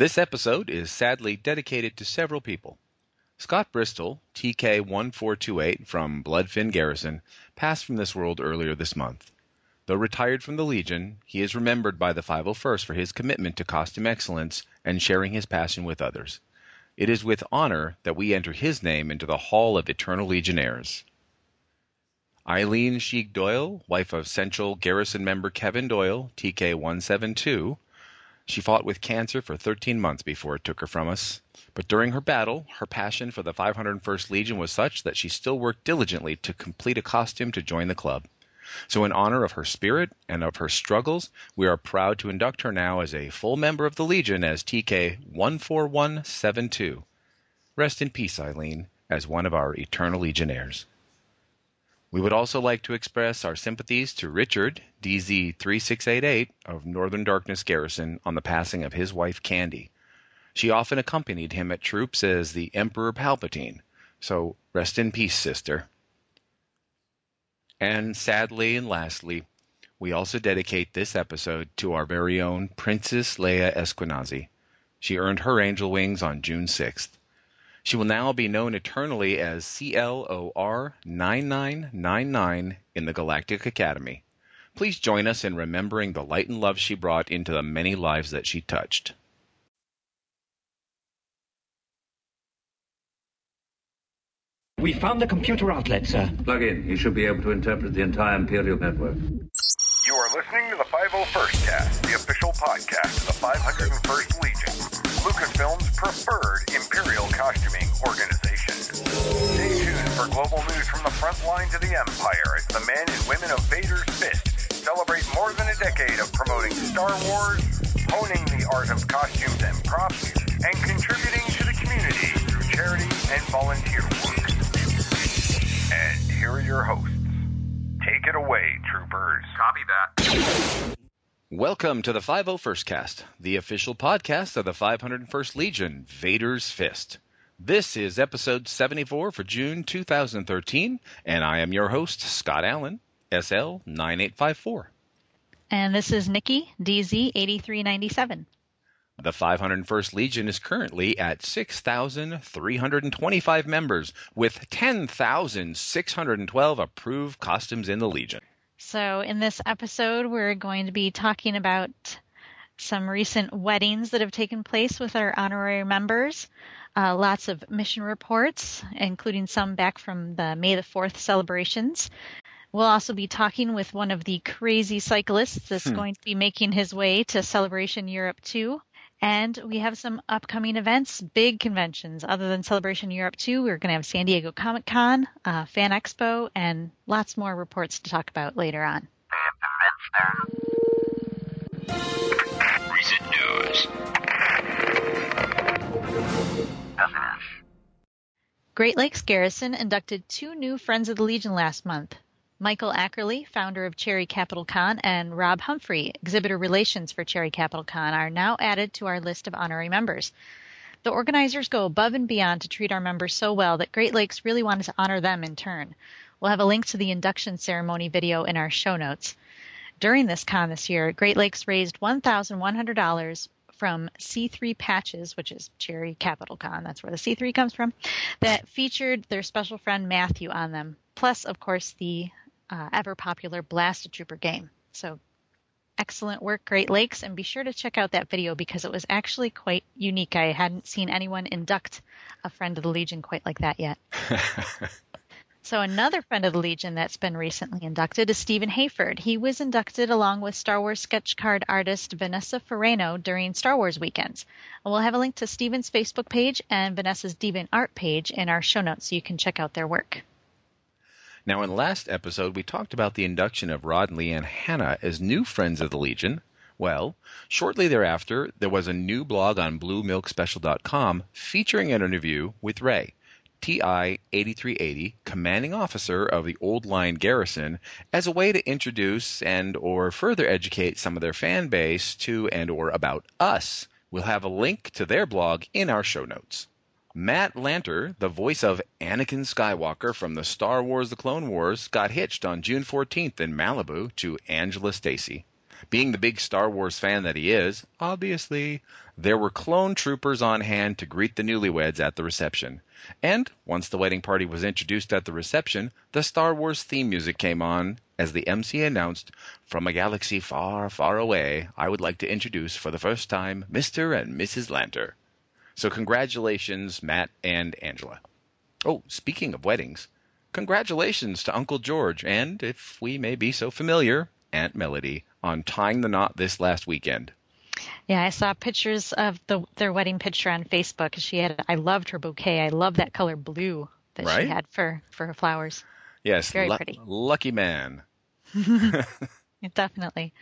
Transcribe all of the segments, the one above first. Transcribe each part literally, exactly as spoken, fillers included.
This episode is sadly dedicated to several people. Scott Bristol, T K one four two eight from Bloodfin Garrison, passed from this world earlier this month. Though retired from the Legion, he is remembered by the five oh first for his commitment to costume excellence and sharing his passion with others. It is with honor that we enter his name into the Hall of Eternal Legionnaires. Eileen Sheik Doyle, wife of Central Garrison member Kevin Doyle, T K one seven two. She fought with cancer for thirteen months before it took her from us. But during her battle, her passion for the five oh first Legion was such that she still worked diligently to complete a costume to join the club. So in honor of her spirit and of her struggles, we are proud to induct her now as a full member of the Legion as T K one four one seven two. Rest in peace, Eileen, as one of our eternal Legionnaires. We would also like to express our sympathies to Richard, D Z three six eight eight, of Northern Darkness Garrison on the passing of his wife Candy. She often accompanied him at troops as the Emperor Palpatine, so rest in peace, sister. And sadly and lastly, we also dedicate this episode to our very own Princess Leia Esquinazi. She earned her angel wings on June sixth. She will now be known eternally as C L O R nine nine nine nine in the Galactic Academy. Please join us in remembering the light and love she brought into the many lives that she touched. We found the computer outlet, sir. Plug in. You should be able to interpret the entire Imperial network. You are listening to the five oh first Cast, the official podcast of the five oh first Legion, Lucasfilm's preferred Imperial costuming organization. Stay tuned for global news from the front line to the Empire as the men and women of Vader's Fist celebrate more than a decade of promoting Star Wars, honing the art of costumes and props, and contributing to the community through charity and volunteer work. And here are your hosts. Take it away, troopers. Copy that. Welcome to the five oh first Cast, the official podcast of the five oh first Legion, Vader's Fist. This is episode seventy-four for June two thousand thirteen, and I am your host, Scott Allen, S L nine eight five four. And this is Nikki, D Z eight three nine seven. The five oh first Legion is currently at six thousand three hundred twenty-five members, with ten thousand six hundred twelve approved costumes in the Legion. So in this episode, we're going to be talking about some recent weddings that have taken place with our honorary members, uh, lots of mission reports, including some back from the May the fourth celebrations. We'll also be talking with one of the crazy cyclists that's hmm. going to be making his way to Celebration Europe two. And we have some upcoming events, big conventions. Other than Celebration Europe two, we're going to have San Diego Comic-Con, uh, Fan Expo, and lots more reports to talk about later on. Recent news. Great Lakes Garrison inducted two new Friends of the Legion last month. Michael Ackerley, founder of Cherry Capital Con, and Rob Humphrey, exhibitor relations for Cherry Capital Con, are now added to our list of honorary members. The organizers go above and beyond to treat our members so well that Great Lakes really wanted to honor them in turn. We'll have a link to the induction ceremony video in our show notes. During this con this year, Great Lakes raised eleven hundred dollars from C three Patches, which is Cherry Capital Con, that's where the C three comes from, that featured their special friend Matthew on them, plus, of course, the Uh, ever-popular Blastotrooper game. So excellent work, Great Lakes, and be sure to check out that video because it was actually quite unique. I hadn't seen anyone induct a Friend of the Legion quite like that yet. So another Friend of the Legion that's been recently inducted is Stephen Hayford. He was inducted along with Star Wars sketch card artist Vanessa Fereño during Star Wars weekends. And we'll have a link to Stephen's Facebook page and Vanessa's DeviantArt page in our show notes so you can check out their work. Now, in the last episode, we talked about the induction of Rod and Leanne Hannah as new Friends of the Legion. Well, shortly thereafter, there was a new blog on Blue Milk Special dot com featuring an interview with Ray, T I eighty-three eighty, commanding officer of the Old Line Garrison, as a way to introduce and or further educate some of their fan base to and or about us. We'll have a link to their blog in our show notes. Matt Lanter, the voice of Anakin Skywalker from the Star Wars The Clone Wars, got hitched on June fourteenth in Malibu to Angela Stacy. Being the big Star Wars fan that he is, obviously, there were clone troopers on hand to greet the newlyweds at the reception. And once the wedding party was introduced at the reception, the Star Wars theme music came on as the M C announced, "From a galaxy far, far away, I would like to introduce for the first time Mister and Missus Lanter." So congratulations, Matt and Angela. Oh, speaking of weddings, congratulations to Uncle George and, if we may be so familiar, Aunt Melody on tying the knot this last weekend. Yeah, I saw pictures of the, their wedding picture on Facebook. She had, I loved her bouquet. I love that color blue that right? she had for, for her flowers. Yes, very l- pretty. Lucky man. Definitely.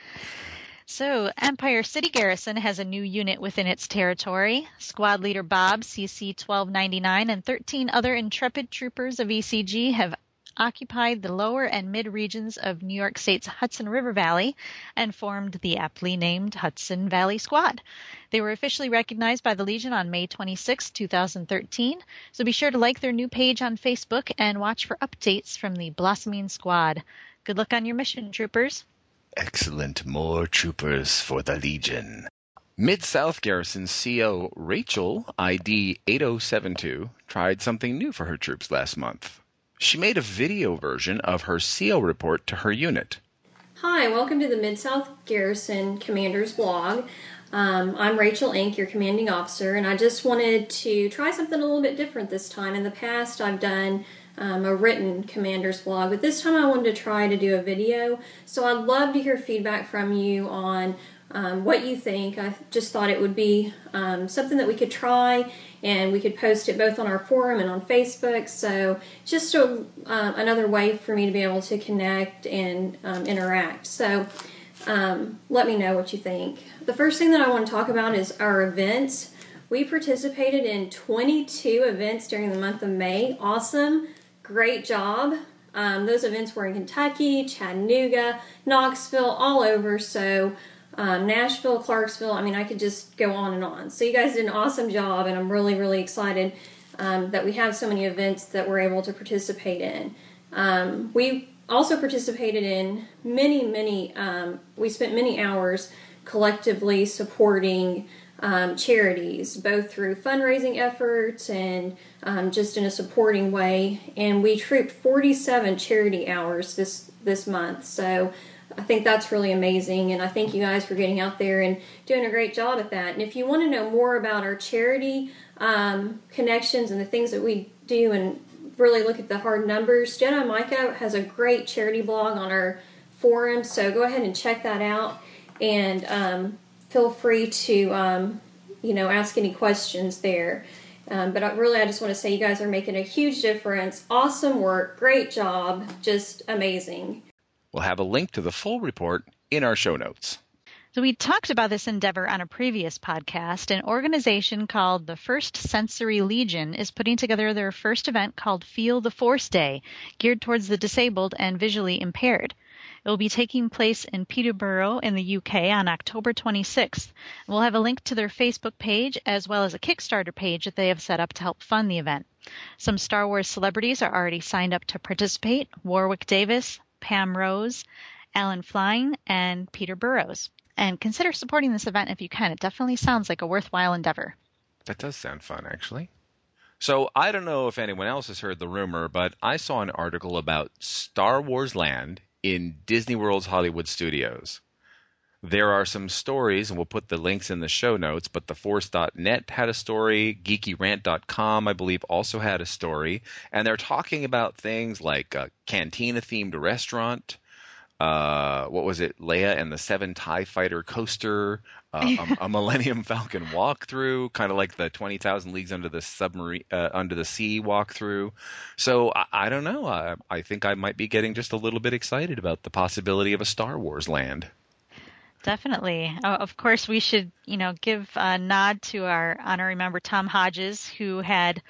So, Empire City Garrison has a new unit within its territory. Squad Leader Bob, C C twelve ninety-nine, and thirteen other intrepid troopers of E C G have occupied the lower and mid regions of New York State's Hudson River Valley and formed the aptly named Hudson Valley Squad. They were officially recognized by the Legion on May twenty-sixth, two thousand thirteen, so be sure to like their new page on Facebook and watch for updates from the blossoming squad. Good luck on your mission, troopers. Excellent. More troopers for the Legion. Mid-South Garrison C O Rachel, I D eight oh seven two, tried something new for her troops last month. She made a video version of her C O report to her unit. Hi, welcome to the Mid-South Garrison Commander's Blog. Um, I'm Rachel Incorporated, your commanding officer, and I just wanted to try something a little bit different this time. In the past, I've done Um, a written commander's blog, but this time I wanted to try to do a video. So I'd love to hear feedback from you on um, what you think. I just thought it would be um, something that we could try, and we could post it both on our forum and on Facebook. So just a, uh, another way for me to be able to connect and um, interact. So um, let me know what you think. The first thing that I want to talk about is our events. We participated in twenty-two events during the month of May. Awesome. Great job. Um, those events were in Kentucky, Chattanooga, Knoxville, all over. So um, Nashville, Clarksville, I mean, I could just go on and on. So you guys did an awesome job, and I'm really, really excited um, that we have so many events that we're able to participate in. Um, we also participated in many, many, um, we spent many hours collectively supporting Um, charities, both through fundraising efforts and um, just in a supporting way. And we trooped forty-seven charity hours this, this month. So I think that's really amazing. And I thank you guys for getting out there and doing a great job at that. And if you want to know more about our charity um, connections and the things that we do and really look at the hard numbers, Jedi Micah has a great charity blog on our forum. So go ahead and check that out. And um feel free to, um, you know, ask any questions there. Um, but I, really, I just want to say you guys are making a huge difference. Awesome work. Great job. Just amazing. We'll have a link to the full report in our show notes. So we talked about this endeavor on a previous podcast. An organization called the First Sensory Legion is putting together their first event called Feel the Force Day, geared towards the disabled and visually impaired. It will be taking place in Peterborough in the U K on October twenty-sixth. We'll have a link to their Facebook page as well as a Kickstarter page that they have set up to help fund the event. Some Star Wars celebrities are already signed up to participate: Warwick Davis, Pam Rose, Alan Flying, and Peter Burroughs. And consider supporting this event if you can. It definitely sounds like a worthwhile endeavor. That does sound fun, actually. So I don't know if anyone else has heard the rumor, but I saw an article about Star Wars Land in Disney World's Hollywood Studios. There are some stories, and we'll put the links in the show notes, but the force dot net had a story, geeky rant dot com, I believe, also had a story, and they're talking about things like a cantina-themed restaurant, uh, what was it, Leia and the Seven TIE Fighter coaster, uh, a, a Millennium Falcon walkthrough, kind of like the twenty thousand Leagues Under the Submarine, uh, Under the Sea walkthrough. So I, I don't know. I, I think I might be getting just a little bit excited about the possibility of a Star Wars land. Definitely. Oh, of course, we should, you know, give a nod to our honorary member Tom Hodges, who had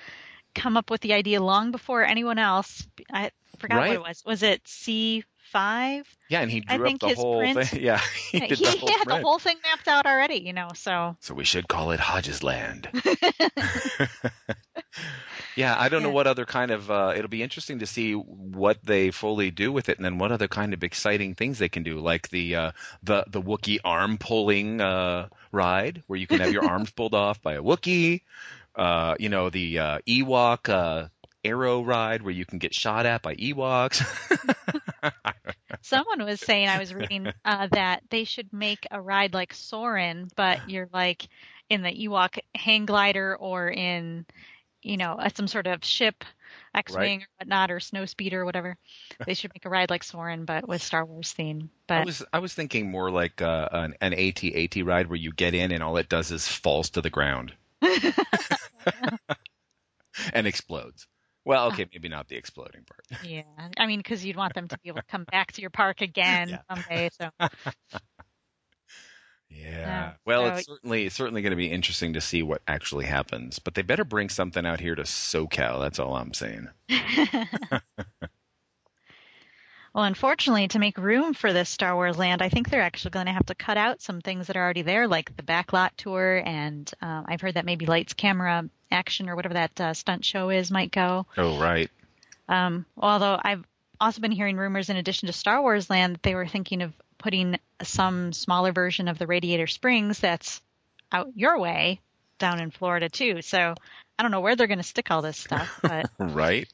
come up with the idea long before anyone else. I forgot right? what it was. Was it C? Five. Yeah, and he drew I up the whole print, thing. Yeah, he, did he, the whole he had print. the whole thing mapped out already, you know. So, so we should call it Hodges Land. Yeah, I don't yeah. know what other kind of uh, – it'll be interesting to see what they fully do with it and then what other kind of exciting things they can do, like the uh, the, the Wookiee arm pulling uh, ride where you can have your arms pulled off by a Wookiee, uh, you know, the uh, Ewok uh, arrow ride where you can get shot at by Ewoks. Someone was saying, I was reading uh, that they should make a ride like Soarin', but you're like in the Ewok hang glider or in – you know, some sort of ship, X-Wing right. or whatnot, or Snowspeeder or whatever. They should make a ride like Soarin', but with Star Wars theme. But I was I was thinking more like uh, an, an AT-AT ride where you get in and all it does is falls to the ground. And explodes. Well, okay, maybe not the exploding part. Yeah, I mean, because you'd want them to be able to come back to your park again yeah. someday, so... Yeah. Well, so, it's certainly it's certainly going to be interesting to see what actually happens. But they better bring something out here to SoCal. That's all I'm saying. Well, unfortunately, to make room for this Star Wars land, I think they're actually going to have to cut out some things that are already there, like the backlot tour. And um, I've heard that maybe Lights, Camera, Action or whatever that uh, stunt show is might go. Oh, right. Um, although I've also been hearing rumors, in addition to Star Wars land, that they were thinking of putting some smaller version of the Radiator Springs that's out your way down in Florida too. So I don't know where they're going to stick all this stuff. But, right.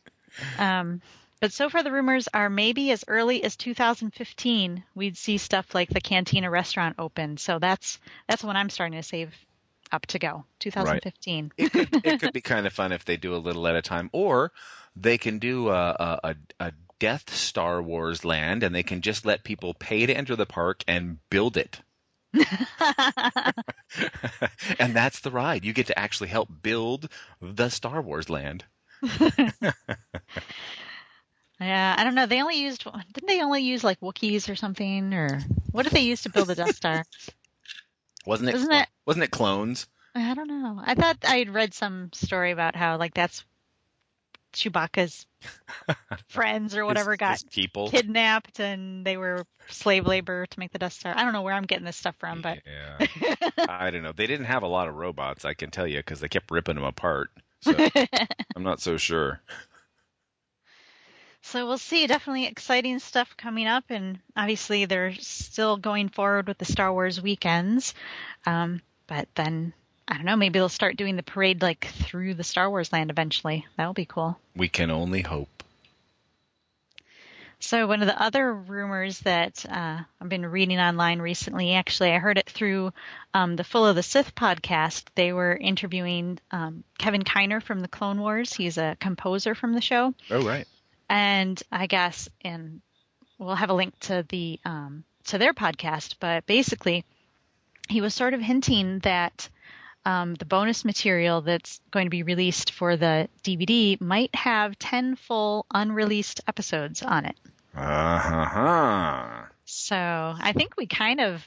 Um, but so far the rumors are maybe as early as two thousand fifteen, we'd see stuff like the Cantina restaurant open. So that's, that's when I'm starting to save up to go, two thousand fifteen. Right. It could, it could be kind of fun if they do a little at a time, or they can do a, a, a Death Star Wars land, and they can just let people pay to enter the park and build it. And that's the ride. You get to actually help build the Star Wars land. Yeah, I don't know. They only used – didn't they only use like Wookiees or something? Or what did they use to build the Death Star? Wasn't it, wasn't it, wasn't it clones? I don't know. I thought I had read some story about how like that's – Chewbacca's friends or whatever his, got his people kidnapped and they were slave labor to make the Death Star. I don't know where I'm getting this stuff from, but yeah. I don't know. They didn't have a lot of robots, I can tell you, because they kept ripping them apart. So I'm not so sure. So we'll see. Definitely exciting stuff coming up, and obviously they're still going forward with the Star Wars weekends. Um, but then I don't know. Maybe they'll start doing the parade like through the Star Wars land eventually. That'll be cool. We can only hope. So one of the other rumors that uh, I've been reading online recently, actually, I heard it through um, the Full of the Sith podcast. They were interviewing um, Kevin Kiner from the Clone Wars. He's a composer from the show. Oh, right. And I guess, and we'll have a link to the um, to their podcast. But basically, he was sort of hinting that Um, the bonus material that's going to be released for the D V D might have ten full unreleased episodes on it. Uh-huh. So I think we kind of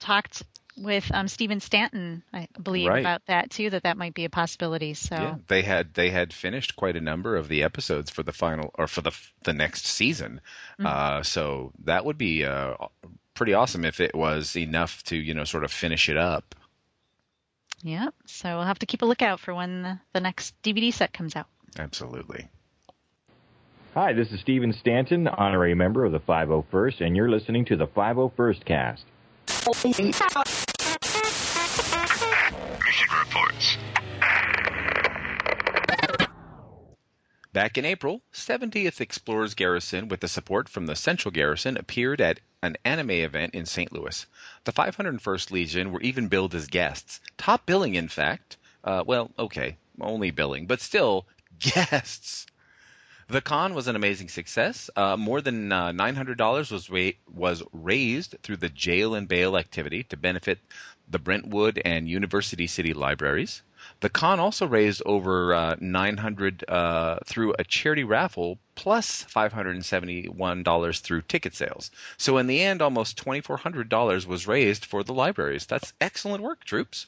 talked with um, Stephen Stanton, I believe, right. about that too, that that might be a possibility. So yeah, they had they had finished quite a number of the episodes for the final or for the the next season. Mm-hmm. Uh, so that would be uh, pretty awesome if it was enough to, you know, sort of finish it up. Yeah, so we'll have to keep a lookout for when the, the next D V D set comes out. Absolutely. Hi, this is Stephen Stanton, honorary member of the five oh first, and you're listening to the five oh first Cast. Mission reports. Back in April, seventieth Explorers Garrison, with the support from the Central Garrison, appeared at an anime event in Saint Louis. The five hundred first Legion were even billed as guests. Top billing, in fact. Uh, well, okay, only billing, but still, guests. The con was an amazing success. Uh, more than uh, nine hundred dollars was, ra- was raised through the jail and bail activity to benefit the Brentwood and University City libraries. The con also raised over uh, nine hundred dollars uh, through a charity raffle, plus five hundred seventy-one dollars through ticket sales. So in the end, almost two thousand four hundred dollars was raised for the libraries. That's excellent work, troops.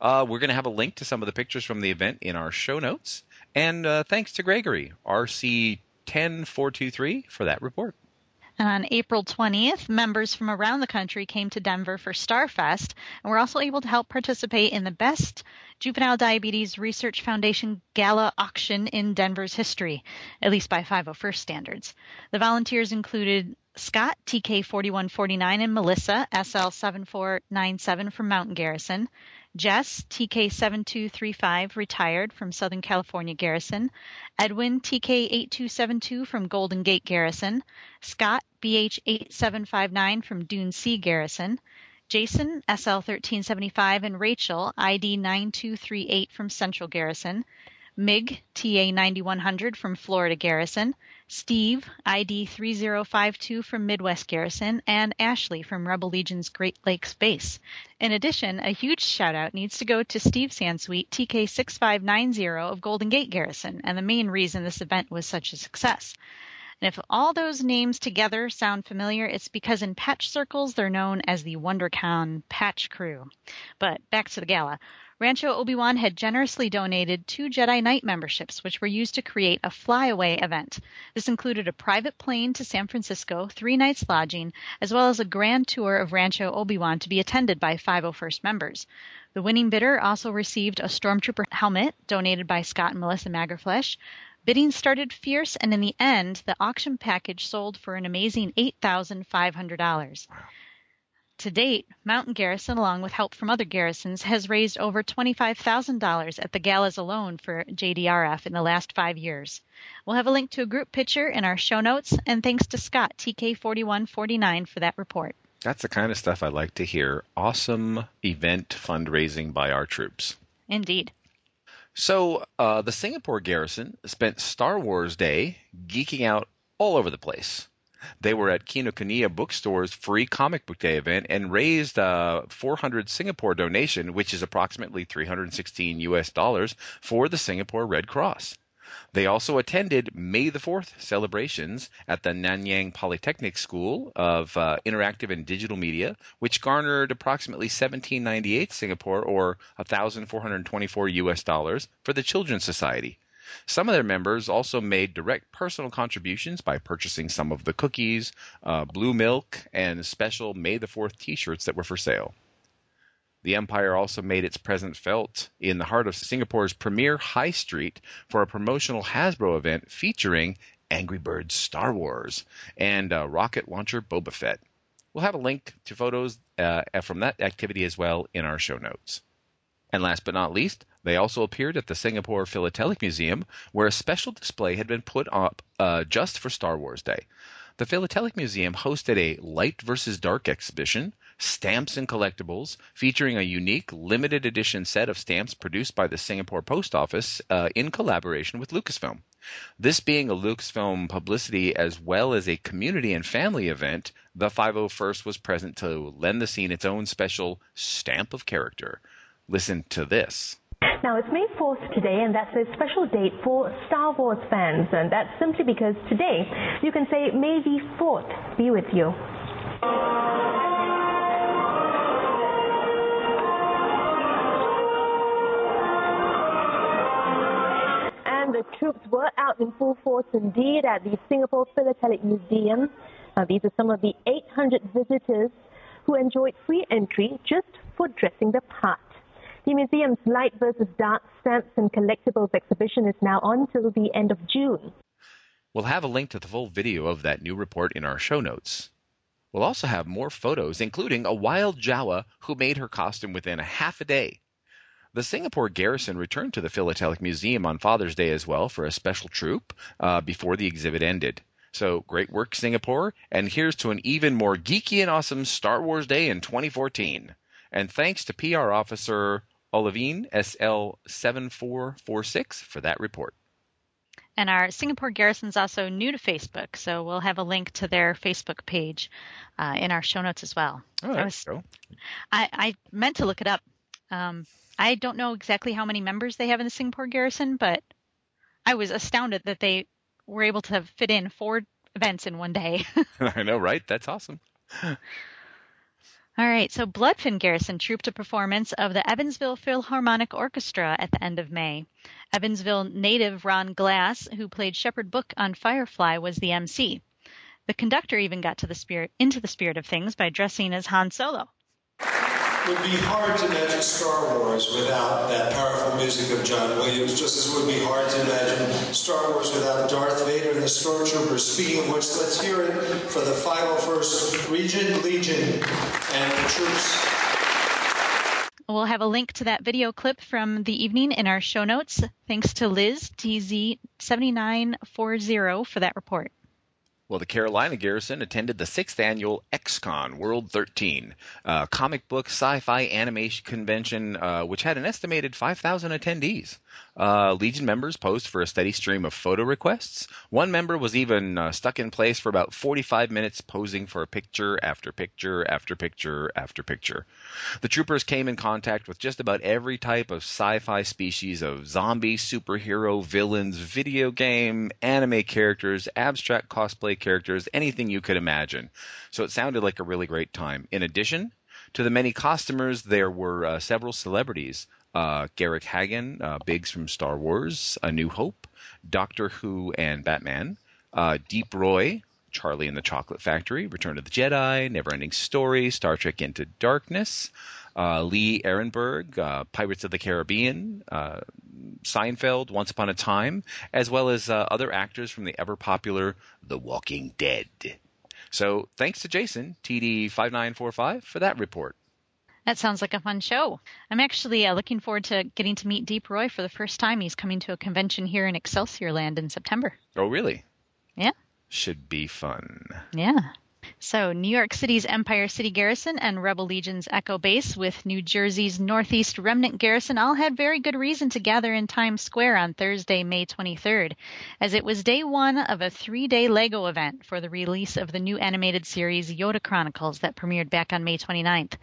Uh, we're going to have a link to some of the pictures from the event in our show notes. And uh, thanks to Gregory, R C one oh four two three, for that report. And on April twentieth, members from around the country came to Denver for Starfest and were also able to help participate in the Best Juvenile Diabetes Research Foundation Gala Auction in Denver's history, at least by five oh first standards. The volunteers included Scott, T K four one four nine, and Melissa, S L seven four nine seven from Mountain Garrison, Jess, T K seven two three five, retired from Southern California Garrison, Edwin, T K eight two seven two from Golden Gate Garrison, Scott, B H eight seven five nine from Dune C Garrison, Jason, S L one three seven five, and Rachel, I D nine two three eight from Central Garrison, Mig, T A nine one zero zero from Florida Garrison, Steve, I D three zero five two from Midwest Garrison, and Ashley from Rebel Legion's Great Lakes Base. In addition, a huge shout-out needs to go to Steve Sansweet, T K six five nine zero of Golden Gate Garrison, and the main reason this event was such a success. And if all those names together sound familiar, it's because in patch circles, they're known as the WonderCon Patch Crew. But back to the gala. Rancho Obi-Wan had generously donated two Jedi Knight memberships, which were used to create a flyaway event. This included a private plane to San Francisco, three nights lodging, as well as a grand tour of Rancho Obi-Wan to be attended by five oh first members. The winning bidder also received a Stormtrooper helmet donated by Scott and Melissa Magerflesh. Bidding started fierce, and in the end, the auction package sold for an amazing eight thousand five hundred dollars. Wow. To date, Mountain Garrison, along with help from other garrisons, has raised over twenty-five thousand dollars at the galas alone for J D R F in the last five years. We'll have a link to a group picture in our show notes, and thanks to Scott, T K four one four nine, for that report. That's the kind of stuff I like to hear. Awesome event fundraising by our troops. Indeed. So uh, the Singapore Garrison spent Star Wars Day geeking out all over the place. They were at Kinokuniya Bookstore's free comic book day event and raised a four hundred Singapore donation, which is approximately three hundred sixteen U S dollars, for the Singapore Red Cross. They also attended May the fourth celebrations at the Nanyang Polytechnic School of uh, Interactive and Digital Media, which garnered approximately seventeen ninety-eight Singapore, or one thousand four hundred twenty-four U S dollars, for the Children's Society. Some of their members also made direct personal contributions by purchasing some of the cookies, uh, blue milk, and special May the fourth t-shirts that were for sale. The Empire also made its presence felt in the heart of Singapore's premier high street for a promotional Hasbro event featuring Angry Birds Star Wars and uh, rocket launcher Boba Fett. We'll have a link to photos uh, from that activity as well in our show notes. And last but not least, they also appeared at the Singapore Philatelic Museum, where a special display had been put up uh, just for Star Wars Day. The Philatelic Museum hosted a light versus dark exhibition, stamps and collectibles, featuring a unique limited edition set of stamps produced by the Singapore Post Office uh, in collaboration with Lucasfilm. This being a Lucasfilm publicity as well as a community and family event, the five oh first was present to lend the scene its own special stamp of character. Listen to this. Now, it's May fourth today, and that's a special date for Star Wars fans, and that's simply because today you can say May the fourth be with you. And the troops were out in full force indeed at the Singapore Philatelic Museum. Uh, these are some of the eight hundred visitors who enjoyed free entry just for dressing the part. The museum's light versus dark stamps and collectibles exhibition is now on till the end of June. We'll have a link to the full video of that new report in our show notes. We'll also have more photos, including a wild Jawa who made her costume within a half a day. The Singapore Garrison returned to the Philatelic Museum on Father's Day as well for a special troop uh, before the exhibit ended. So great work, Singapore, and here's to an even more geeky and awesome Star Wars Day in twenty fourteen. And thanks to P R Officer Olivine, S L seven four four six, for that report. And our Singapore Garrison is also new to Facebook, so we'll have a link to their Facebook page uh, in our show notes as well. Oh, there was, cool. I, I meant to look it up. Um, I don't know exactly how many members they have in the Singapore Garrison, but I was astounded that they were able to fit in four events in one day. I know, right? That's awesome. All right, so Bloodfin Garrison trooped a performance of the Evansville Philharmonic Orchestra at the end of May. Evansville native Ron Glass, who played Shepherd Book on Firefly, was the M C. The conductor even got to the spirit, into the spirit of things by dressing as Han Solo. It would be hard to imagine Star Wars without that powerful music of John Williams, just as it would be hard to imagine Star Wars without Darth Vader and the Stormtroopers. Speaking of which, let's hear it for the five oh first Regent Legion and the troops. We'll have a link to that video clip from the evening in our show notes. Thanks to Liz T Z seven nine four zero for that report. Well, the Carolina Garrison attended the sixth annual X CON World thirteen, uh, comic book sci-fi animation convention, uh, which had an estimated five thousand attendees. Uh, Legion members posed for a steady stream of photo requests. One member was even uh, stuck in place for about forty-five minutes, posing for a picture after picture after picture after picture. The troopers came in contact with just about every type of sci-fi species of zombie, superhero, villains, video game, anime characters, abstract cosplay characters, anything you could imagine. So it sounded like a really great time. In addition to the many costumers, there were uh, several celebrities. Uh, Garrick Hagen, uh, Biggs from Star Wars, A New Hope, Doctor Who and Batman, uh, Deep Roy, Charlie and the Chocolate Factory, Return of the Jedi, Neverending Story, Star Trek Into Darkness, uh, Lee Ehrenberg, uh, Pirates of the Caribbean, uh, Seinfeld, Once Upon a Time, as well as uh, other actors from the ever-popular The Walking Dead. So thanks to Jason, T D five nine four five, for that report. That sounds like a fun show. I'm actually uh, looking forward to getting to meet Deep Roy for the first time. He's coming to a convention here in Excelsior Land in September. Oh, really? Yeah. Should be fun. Yeah. So New York City's Empire City Garrison and Rebel Legion's Echo Base with New Jersey's Northeast Remnant Garrison all had very good reason to gather in Times Square on Thursday, May twenty-third, as it was day one of a three-day LEGO event for the release of the new animated series Yoda Chronicles that premiered back on May twenty-ninth.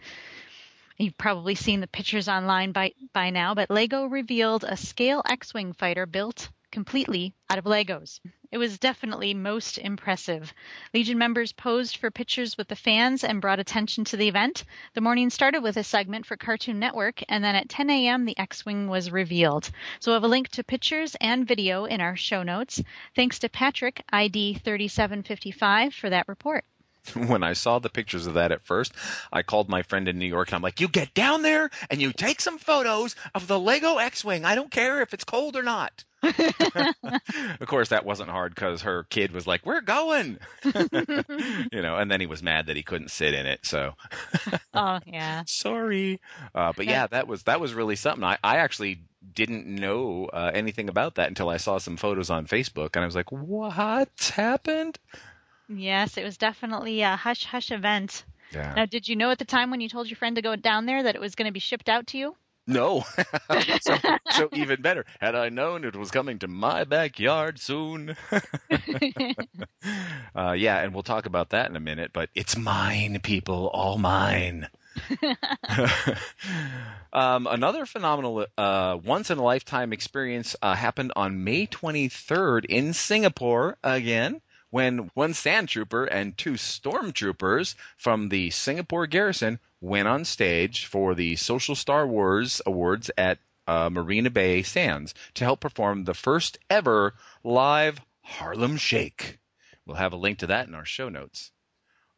You've probably seen the pictures online by, by now, but LEGO revealed a scale X-Wing fighter built completely out of Legos. It was definitely most impressive. Legion members posed for pictures with the fans and brought attention to the event. The morning started with a segment for Cartoon Network, and then at ten a.m. the X-Wing was revealed. So we'll have a link to pictures and video in our show notes. Thanks to Patrick, I D three seven five five, for that report. When I saw the pictures of that at first, I called my friend in New York, and I'm like, you get down there and you take some photos of the Lego X-Wing. I don't care if it's cold or not. Of course, that wasn't hard because her kid was like, we're going. You know, and then he was mad that he couldn't sit in it. So, oh, yeah. Sorry. Uh, but yeah, that was that was really something. I, I actually didn't know uh, anything about that until I saw some photos on Facebook, and I was like, what's happened? Yes, it was definitely a hush-hush event. Yeah. Now, did you know at the time when you told your friend to go down there that it was going to be shipped out to you? No. so, so even better. Had I known it was coming to my backyard soon. uh, yeah, and we'll talk about that in a minute, but it's mine, people, all mine. um, another phenomenal uh, once-in-a-lifetime experience uh, happened on May twenty-third in Singapore again, when one sand trooper and two stormtroopers from the Singapore Garrison went on stage for the Social Star Wars Awards at uh, Marina Bay Sands to help perform the first ever live Harlem Shake. We'll have a link to that in our show notes.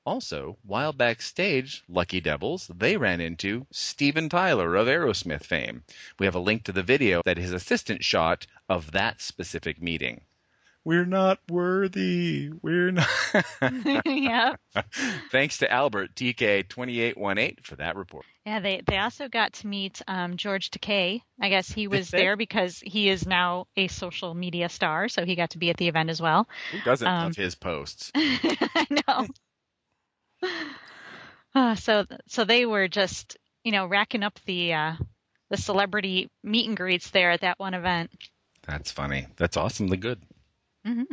Also, while backstage, Lucky Devils, they ran into Steven Tyler of Aerosmith fame. We have a link to the video that his assistant shot of that specific meeting. We're not worthy. We're not. Yeah. Thanks to Albert, T K twenty-eight eighteen, for that report. Yeah, they, they also got to meet um, George Takei. I guess he was there because he is now a social media star, so he got to be at the event as well. Who doesn't um, love his posts? I know. uh, so, so they were just, you know, racking up the uh, the celebrity meet and greets there at that one event. That's funny. That's awesomely good. Mm-hmm.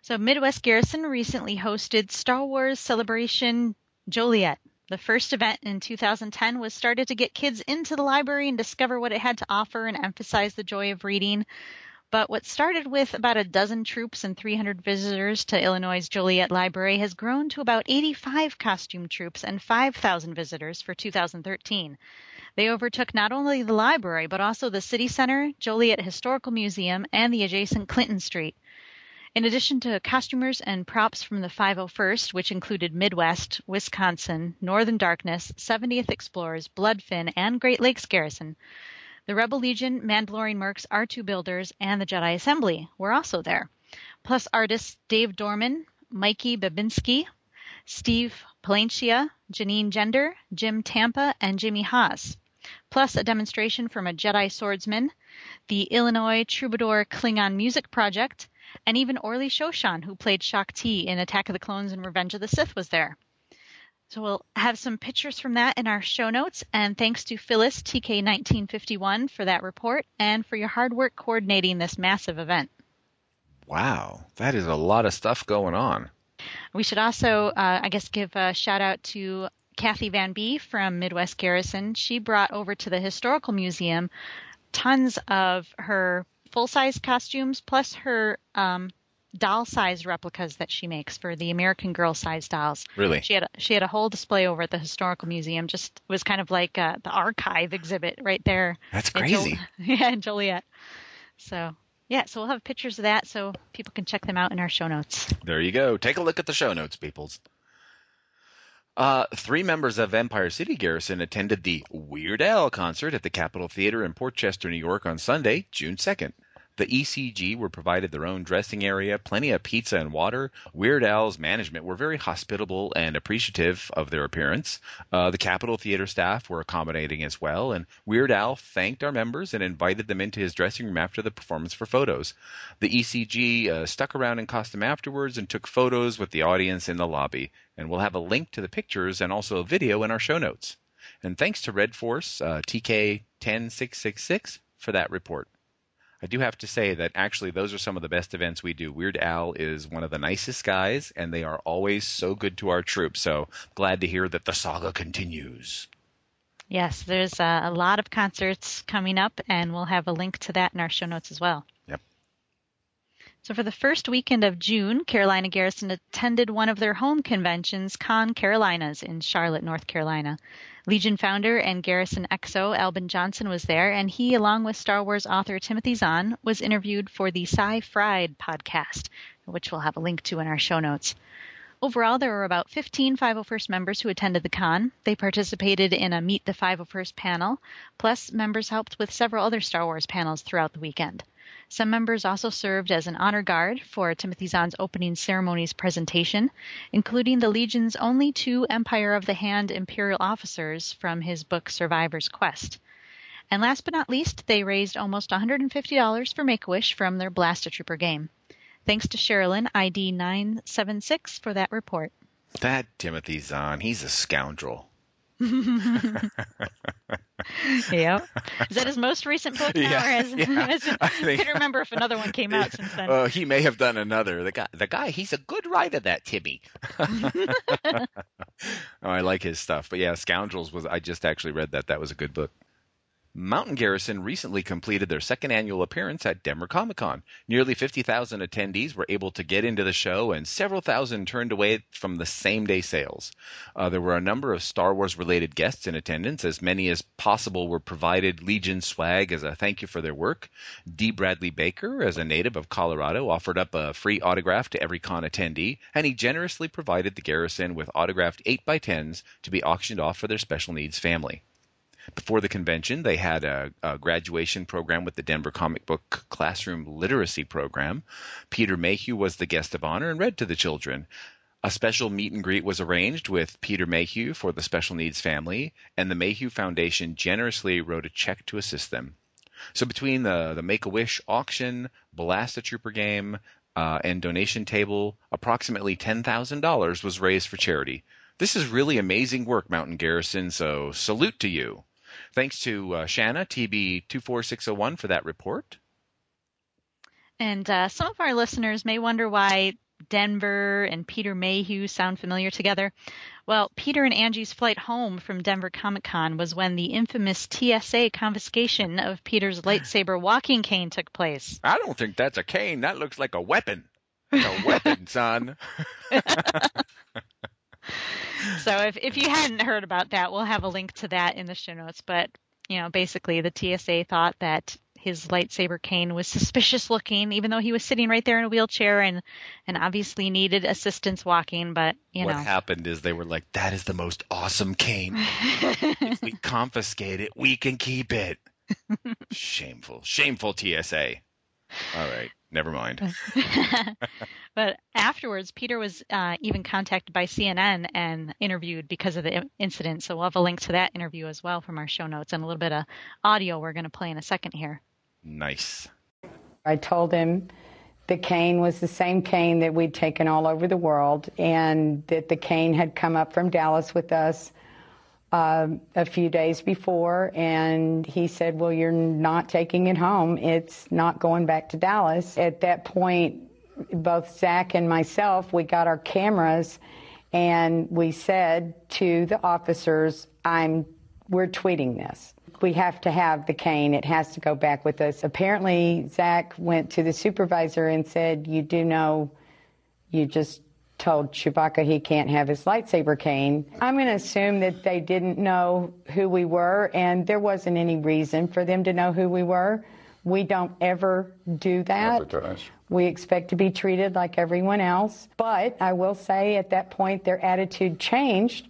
So Midwest Garrison recently hosted Star Wars Celebration Joliet. The first event in two thousand ten was started to get kids into the library and discover what it had to offer and emphasize the joy of reading. But what started with about a dozen troops and three hundred visitors to Illinois' Joliet Library has grown to about eighty-five costume troops and five thousand visitors for two thousand thirteen. They overtook not only the library, but also the City Center, Joliet Historical Museum, and the adjacent Clinton Street. In addition to costumers and props from the five oh first, which included Midwest, Wisconsin, Northern Darkness, seventieth Explorers, Bloodfin, and Great Lakes Garrison, the Rebel Legion, Mandalorian Mercs, R two Builders, and the Jedi Assembly were also there, plus artists Dave Dorman, Mikey Babinski, Steve Palencia, Janine Gender, Jim Tampa, and Jimmy Haas, plus a demonstration from a Jedi swordsman, the Illinois Troubadour Klingon Music Project, and even Orly Shoshan, who played Shakti in Attack of the Clones and Revenge of the Sith, was there. So we'll have some pictures from that in our show notes, and thanks to Phyllis T K nineteen fifty-one for that report and for your hard work coordinating this massive event. Wow, that is a lot of stuff going on. We should also, uh, I guess, give a shout-out to Kathy Van B. from Midwest Garrison. She brought over to the Historical Museum tons of her full-size costumes, plus her um, doll-size replicas that she makes for the American Girl-size dolls. Really? She had a, she had a whole display over at the Historical Museum. Just it was kind of like uh, the archive exhibit right there. That's crazy. In Jol- yeah, in Joliet. So... yeah, so we'll have pictures of that so people can check them out in our show notes. There you go. Take a look at the show notes, peoples. Uh, three members of Empire City Garrison attended the Weird Al concert at the Capitol Theater in Port Chester, New York on Sunday, June second. The E C G were provided their own dressing area, plenty of pizza and water. Weird Al's management were very hospitable and appreciative of their appearance. Uh, the Capitol Theater staff were accommodating as well, and Weird Al thanked our members and invited them into his dressing room after the performance for photos. The E C G uh, stuck around in costume afterwards and took photos with the audience in the lobby. And we'll have a link to the pictures and also a video in our show notes. And thanks to Red Force uh, T K one oh six six six for that report. I do have to say that actually those are some of the best events we do. Weird Al is one of the nicest guys, and they are always so good to our troops. So glad to hear that the saga continues. Yes, there's a, a lot of concerts coming up, and we'll have a link to that in our show notes as well. Yep. So for the first weekend of June, Carolina Garrison attended one of their home conventions, Con Carolinas, in Charlotte, North Carolina. Legion founder and Garrison X O Albin Johnson was there, and he, along with Star Wars author Timothy Zahn, was interviewed for the Sci-Fried podcast, which we'll have a link to in our show notes. Overall, there were about fifteen five oh first members who attended the con. They participated in a Meet the five oh first panel, plus members helped with several other Star Wars panels throughout the weekend. Some members also served as an honor guard for Timothy Zahn's opening ceremonies presentation, including the Legion's only two Empire of the Hand Imperial officers from his book Survivor's Quest. And last but not least, they raised almost one hundred fifty dollars for Make-A-Wish from their Blastotrooper game. Thanks to Sherilyn I D nine seven six for that report. That Timothy Zahn, he's a scoundrel. Yeah, is that his most recent book now, yeah, or has, yeah. has, I think, can't remember if another one came out yeah. since then. Oh, uh, he may have done another. The guy, the guy, he's a good writer. That Timmy. Oh, I like his stuff. But yeah, Scoundrels was. I just actually read that. That was a good book. Mountain Garrison recently completed their second annual appearance at Denver Comic-Con. Nearly fifty thousand attendees were able to get into the show, and several thousand turned away from the same-day sales. Uh, there were a number of Star Wars-related guests in attendance. As many as possible were provided Legion swag as a thank you for their work. D. Bradley Baker, as a native of Colorado, offered up a free autograph to every con attendee, and he generously provided the Garrison with autographed eight by tens to be auctioned off for their special needs family. Before the convention, they had a, a graduation program with the Denver Comic Book Classroom Literacy Program. Peter Mayhew was the guest of honor and read to the children. A special meet and greet was arranged with Peter Mayhew for the special needs family, and the Mayhew Foundation generously wrote a check to assist them. So between the, the Make-A-Wish auction, Blastotrooper game, uh, and donation table, approximately ten thousand dollars was raised for charity. This is really amazing work, Mountain Garrison, so salute to you. Thanks to uh, Shanna, T B two four six oh one, for that report. And uh, some of our listeners may wonder why Denver and Peter Mayhew sound familiar together. Well, Peter and Angie's flight home from Denver Comic-Con was when the infamous T S A confiscation of Peter's lightsaber walking cane took place. I don't think that's a cane. That looks like a weapon. It's a weapon, son. So if, if you hadn't heard about that, we'll have a link to that in the show notes. But, you know, basically the T S A thought that his lightsaber cane was suspicious looking, even though he was sitting right there in a wheelchair and, and obviously needed assistance walking. But, you know. What happened is they were like, that is the most awesome cane. If we confiscate it, we can keep it. Shameful. Shameful T S A. All right. Never mind. But afterwards, Peter was uh, even contacted by C N N and interviewed because of the incident. So we'll have a link to that interview as well from our show notes and a little bit of audio we're going to play in a second here. Nice. I told him the cane was the same cane that we'd taken all over the world and that the cane had come up from Dallas with us uh, a few days before. And he said, well, you're not taking it home. It's not going back to Dallas. At that point, both Zach and myself, we got our cameras and we said to the officers, I'm, we're tweeting this. We have to have the cane. It has to go back with us. Apparently, Zach went to the supervisor and said, you do know you just told Chewbacca he can't have his lightsaber cane. I'm going to assume that they didn't know who we were, and there wasn't any reason for them to know who we were. We don't ever do that. Advertise. We expect to be treated like everyone else. But I will say at that point their attitude changed.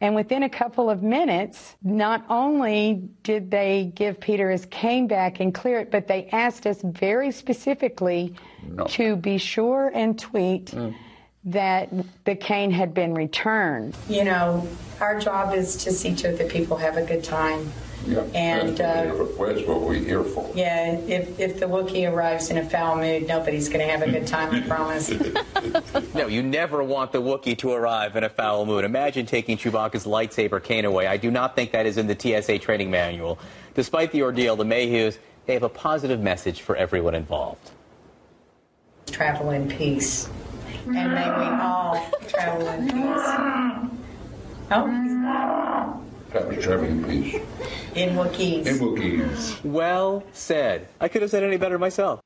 And within a couple of minutes, not only did they give Peter his cane back and clear it, but they asked us very specifically no. to be sure and tweet mm. that the cane had been returned. You know, our job is to see to it that people have a good time. Yeah, and that's what, uh, that's what we're here for. Yeah, if, if the Wookiee arrives in a foul mood, nobody's going to have a good time, I promise. No, you never want the Wookiee to arrive in a foul mood. Imagine taking Chewbacca's lightsaber cane away. I do not think that is in the T S A training manual. Despite the ordeal, the Mayhews, they have a positive message for everyone involved. Travel in peace. And may we all travel in peace. Oh, that was traveling in peace. In Wookiees. In Wookiees. Well said. I could have said any better myself.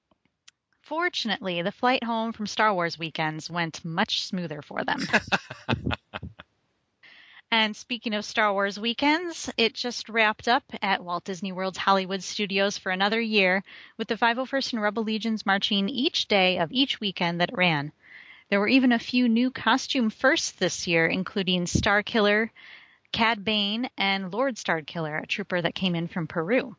Fortunately, the flight home from Star Wars weekends went much smoother for them. And speaking of Star Wars weekends, it just wrapped up at Walt Disney World's Hollywood Studios for another year, with the five oh first and Rebel Legions marching each day of each weekend that it ran. There were even a few new costume firsts this year, including Star Killer, Cad Bane, and Lord Starkiller, a trooper that came in from Peru.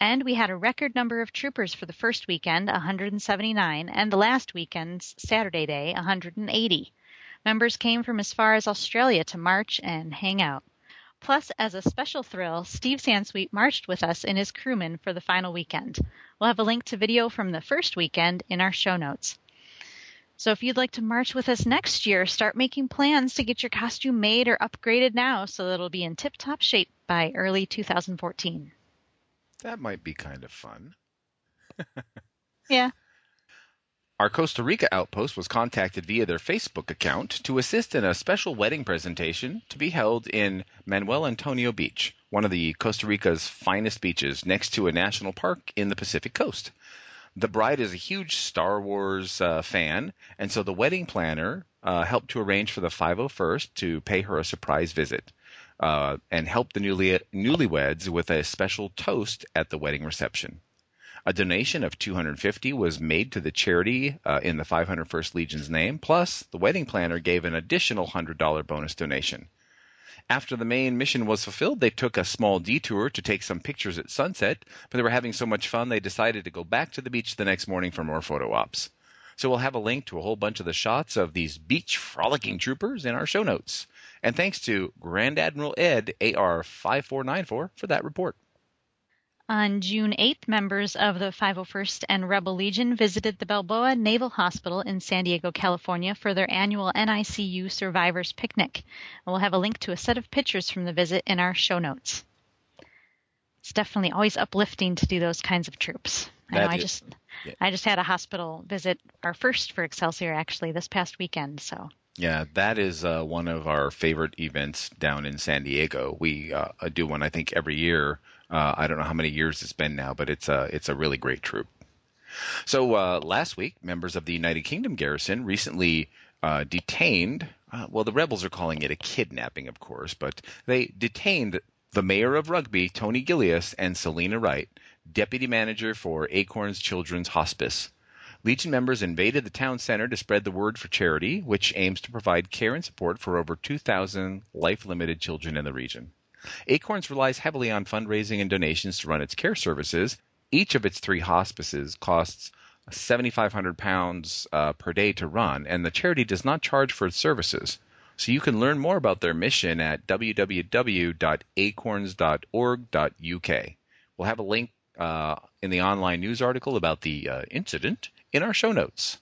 And we had a record number of troopers for the first weekend, one hundred seventy-nine, and the last weekend's Saturday day, one hundred eighty. Members came from as far as Australia to march and hang out. Plus, as a special thrill, Steve Sansweet marched with us and his crewmen for the final weekend. We'll have a link to video from the first weekend in our show notes. So if you'd like to march with us next year, start making plans to get your costume made or upgraded now so that it'll be in tip-top shape by early two thousand fourteen. That might be kind of fun. Yeah. Our Costa Rica outpost was contacted via their Facebook account to assist in a special wedding presentation to be held in Manuel Antonio Beach, one of the Costa Rica's finest beaches next to a national park in the Pacific Coast. The bride is a huge Star Wars uh, fan, and so the wedding planner uh, helped to arrange for the five oh first to pay her a surprise visit uh, and help the newly, newlyweds with a special toast at the wedding reception. A donation of two hundred fifty dollars was made to the charity uh, in the five oh first Legion's name, plus the wedding planner gave an additional one hundred dollars bonus donation. After the main mission was fulfilled, they took a small detour to take some pictures at sunset, but they were having so much fun they decided to go back to the beach the next morning for more photo ops. So we'll have a link to a whole bunch of the shots of these beach frolicking troopers in our show notes. And thanks to Grand Admiral Ed A R five four nine four for that report. On June eighth, members of the five oh first and Rebel Legion visited the Balboa Naval Hospital in San Diego, California for their annual N I C U Survivors Picnic. And we'll have a link to a set of pictures from the visit in our show notes. It's definitely always uplifting to do those kinds of troops. I know I just, yeah. I just had a hospital visit, our first for Excelsior, actually, this past weekend, so... Yeah, that is uh, one of our favorite events down in San Diego. We uh, do one, I think, every year. Uh, I don't know how many years it's been now, but it's a, it's a really great troop. So uh, last week, members of the United Kingdom Garrison recently uh, detained uh, – well, the rebels are calling it a kidnapping, of course, but they detained the mayor of Rugby, Tony Gillias, and Selena Wright deputy manager for Acorns Children's Hospice. Legion members invaded the town center to spread the word for charity, which aims to provide care and support for over two thousand life-limited children in the region. Acorns relies heavily on fundraising and donations to run its care services. Each of its three hospices costs seven thousand five hundred pounds uh, per day to run, and the charity does not charge for its services. So you can learn more about their mission at w w w dot acorns dot org dot u k. We'll have a link uh, in the online news article about the uh, incident in our show notes.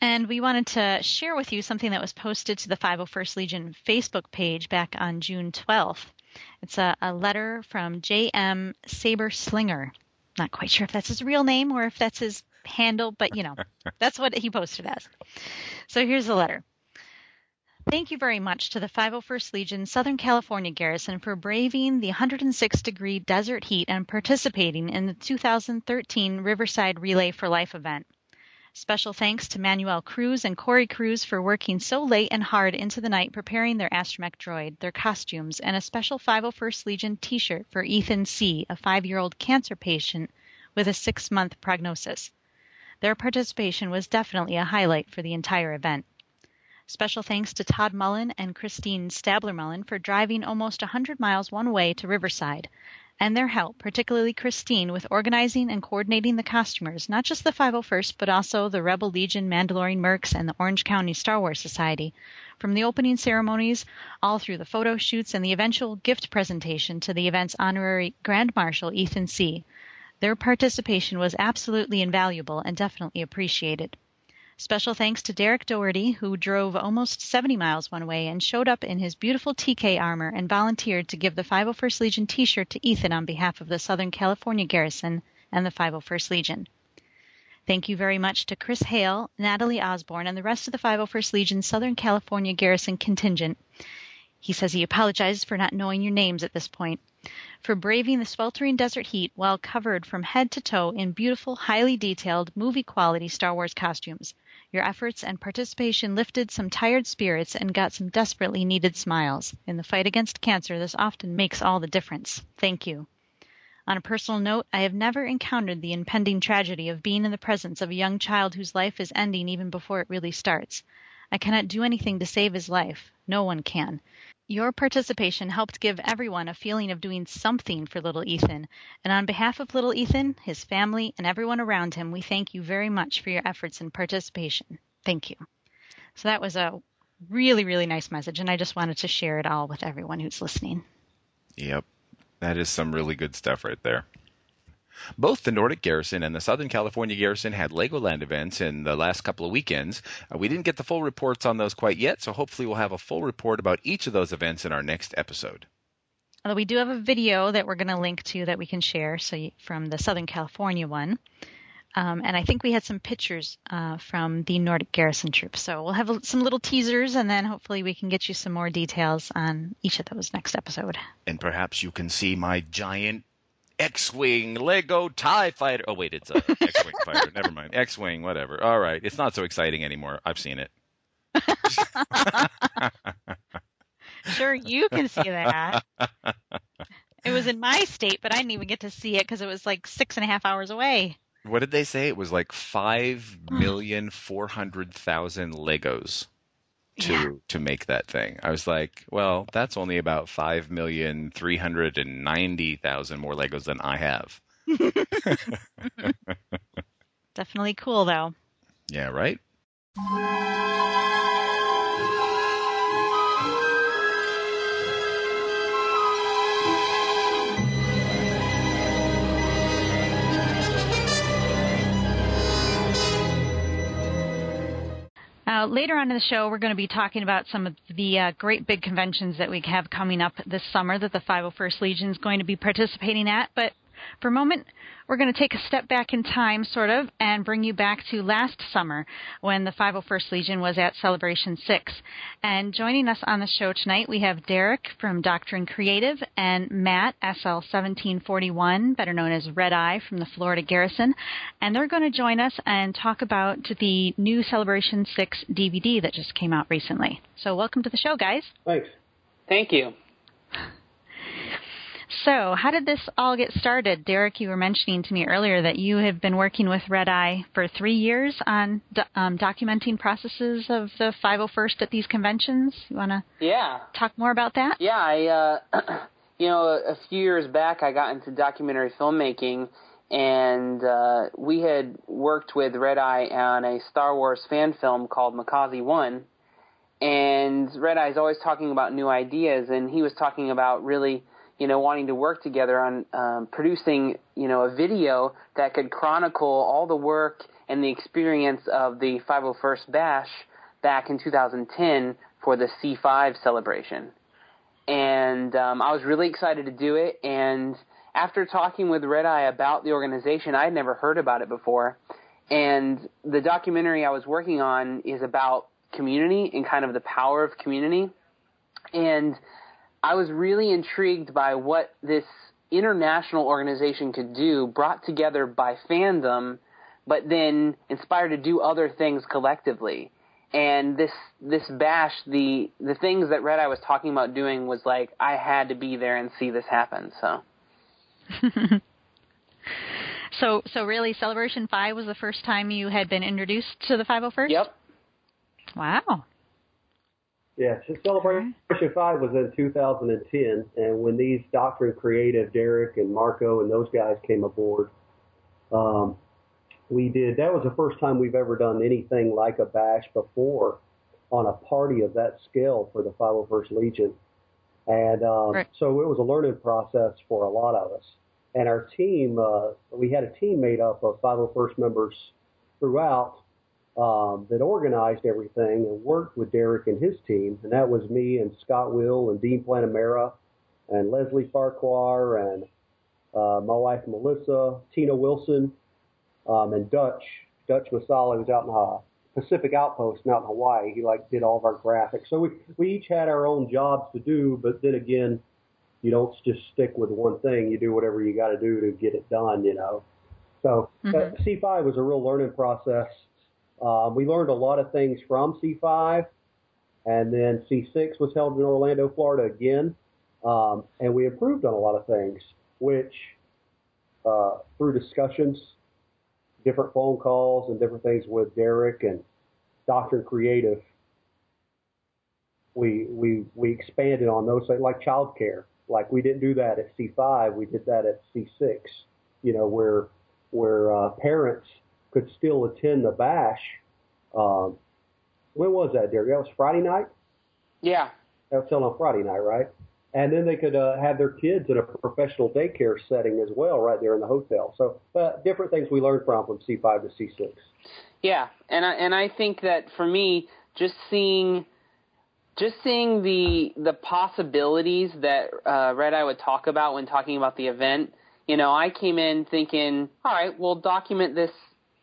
And we wanted to share with you something that was posted to the five oh first Legion Facebook page back on June twelfth. It's a, a letter from J M Saberslinger. Not quite sure if that's his real name or if that's his handle, but, you know, that's what he posted as. So here's the letter. Thank you very much to the five oh first Legion Southern California Garrison for braving the one hundred six degree desert heat and participating in the two thousand thirteen Riverside Relay for Life event. Special thanks to Manuel Cruz and Corey Cruz for working so late and hard into the night preparing their astromech droid, their costumes, and a special five oh first Legion t-shirt for Ethan C., a five-year-old cancer patient with a six-month prognosis. Their participation was definitely a highlight for the entire event. Special thanks to Todd Mullen and Christine Stabler-Mullen for driving almost one hundred miles one way to Riverside, and their help, particularly Christine, with organizing and coordinating the costumers, not just the five oh first, but also the Rebel Legion, Mandalorian Mercs, and the Orange County Star Wars Society, from the opening ceremonies, all through the photo shoots and the eventual gift presentation to the event's honorary Grand Marshal, Ethan C. Their participation was absolutely invaluable and definitely appreciated. Special thanks to Derek Doherty, who drove almost seventy miles one way and showed up in his beautiful T K armor and volunteered to give the five oh first Legion t-shirt to Ethan on behalf of the Southern California Garrison and the five oh first Legion. Thank you very much to Chris Hale, Natalie Osborne, and the rest of the five oh first Legion Southern California Garrison contingent. He says he apologizes for not knowing your names at this point, for braving the sweltering desert heat while covered from head to toe in beautiful, highly detailed, movie-quality Star Wars costumes. Your efforts and participation lifted some tired spirits and got some desperately needed smiles. In the fight against cancer, this often makes all the difference. Thank you. On a personal note, I have never encountered the impending tragedy of being in the presence of a young child whose life is ending even before it really starts. I cannot do anything to save his life. No one can. Your participation helped give everyone a feeling of doing something for little Ethan, and on behalf of little Ethan, his family, and everyone around him, we thank you very much for your efforts and participation. Thank you. So that was a really, really nice message, and I just wanted to share it all with everyone who's listening. Yep. That is some really good stuff right there. Both the Nordic Garrison and the Southern California Garrison had Legoland events in the last couple of weekends. Uh, we didn't get the full reports on those quite yet, so hopefully we'll have a full report about each of those events in our next episode. Although we do have a video that we're going to link to that we can share, so you, from the Southern California one. Um, and I think we had some pictures uh, from the Nordic Garrison troops. So we'll have a, some little teasers, and then hopefully we can get you some more details on each of those next episode. And perhaps you can see my giant X-Wing, Lego, TIE Fighter. Oh, wait, it's a X-Wing fighter. Never mind. X-Wing, whatever. All right. It's not so exciting anymore. I've seen it. Sure, you can see that. It was in my state, but I didn't even get to see it because it was like six and a half hours away. What did they say? It was like five million four hundred thousand Legos to yeah. to make that thing. I was like, well, that's only about five million three hundred and ninety thousand more Legos than I have. Definitely cool though. Yeah, right? Uh, later on in the show, we're going to be talking about some of the uh, great big conventions that we have coming up this summer that the five oh first Legion is going to be participating at. But for a moment, we're going to take a step back in time, sort of, and bring you back to last summer when the five oh first Legion was at Celebration six. And joining us on the show tonight, we have Derek from Doctrine Creative and Matt, S L seventeen forty-one, better known as Red Eye from the Florida Garrison. And they're going to join us and talk about the new Celebration six D V D that just came out recently. So welcome to the show, guys. Thanks. Thank you. So how did this all get started? Derek, you were mentioning to me earlier that you have been working with Red Eye for three years on do, um, documenting processes of the five oh first at these conventions. You want to yeah. talk more about that? Yeah, I, uh, you know, a few years back I got into documentary filmmaking, and uh, we had worked with Red Eye on a Star Wars fan film called Makazi one. And Red Eye's always talking about new ideas, and he was talking about really, you know, wanting to work together on um, producing, you know, a video that could chronicle all the work and the experience of the five oh first Bash back in two thousand ten for the C five celebration. And um, I was really excited to do it, and after talking with Red Eye about the organization, I had never heard about it before, and the documentary I was working on is about community and kind of the power of community. And I was really intrigued by what this international organization could do, brought together by fandom, but then inspired to do other things collectively. And this this bash, the, the things that Red Eye was talking about doing was like, I had to be there and see this happen, so... so so really, Celebration five was the first time you had been introduced to the five oh first? Yep. Wow. Yeah, Celebration five was in two thousand ten, and when these Doctrine Creative, Derek and Marco and those guys came aboard, um, we did, that was the first time we've ever done anything like a bash before on a party of that scale for the five oh first Legion. And um, right. so it was a learning process for a lot of us. And our team, uh, we had a team made up of five oh first members throughout um, that organized everything and worked with Derek and his team. And that was me and Scott Will and Dean Planamera and Leslie Farquhar and uh, my wife Melissa, Tina Wilson, um, and Dutch. Dutch Masala, who's out in Hawaii. Pacific Outpost out in Hawaii. He like did all of our graphics. So we, we each had our own jobs to do, but then again, you don't just stick with one thing. You do whatever you got to do to get it done, you know. So mm-hmm. that C five was a real learning process. Um, we learned a lot of things from C five, and then C six was held in Orlando, Florida again, um, and we improved on a lot of things, which uh, through discussions, different phone calls and different things with Derek and Doctor Creative. We we we expanded on those things, like childcare. Like we didn't do that at C five, we did that at C six. You know, where where uh, parents could still attend the bash. Um, when was that, Derek? That was Friday night. Yeah, that was still on Friday night, right? And then they could uh, have their kids in a professional daycare setting as well right there in the hotel. So uh, different things we learned from from C five to C six. Yeah, and I, and I think that for me, just seeing just seeing the the possibilities that uh, Red Eye would talk about when talking about the event, you know, I came in thinking, all right, we'll document this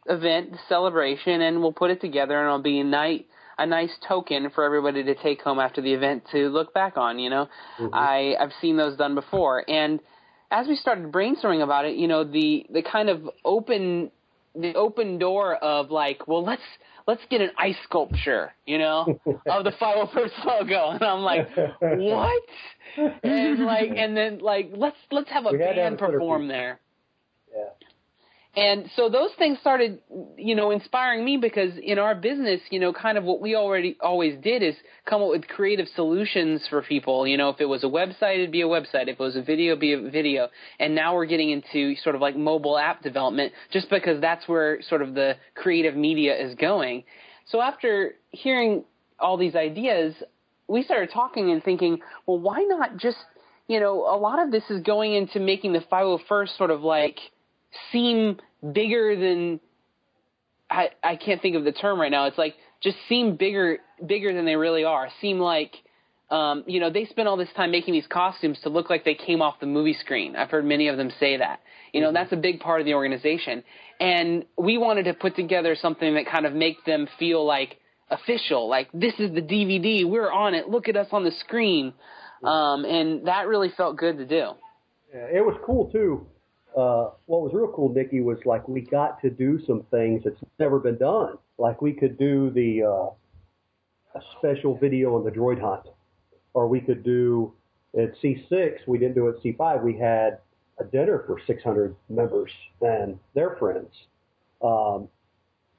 event, the celebration, and we'll put it together, and it'll be a night. a nice token for everybody to take home after the event to look back on, you know. Mm-hmm. I, I've seen those done before. And as we started brainstorming about it, you know, the, the kind of open the open door of like, well, let's let's get an ice sculpture, you know, of the five oh first logo. And I'm like, what? And like and then like let's let's have a we band have perform there. Yeah. And so those things started, you know, inspiring me because in our business, you know, kind of what we already always did is come up with creative solutions for people. You know, if it was a website, it'd be a website. If it was a video, it'd be a video. And now we're getting into sort of like mobile app development just because that's where sort of the creative media is going. So after hearing all these ideas, we started talking and thinking, well, why not just, you know, a lot of this is going into making the five oh first sort of like seem bigger than I, I can't think of the term right now. It's like just seem bigger, bigger than they really are. Seem like, um, you know, they spend all this time making these costumes to look like they came off the movie screen. I've heard many of them say that. You know, mm-hmm. that's a big part of the organization. And we wanted to put together something that kind of make them feel like official, like this is the D V D. We're on it. Look at us on the screen. Mm-hmm. Um, and that really felt good to do. Yeah, it was cool too. Uh, what was real cool, Nikki, was like we got to do some things that's never been done. Like we could do the uh, a special video on the droid hunt, or we could do At C six, we didn't do it at C five. We had a dinner for six hundred members and their friends. Um,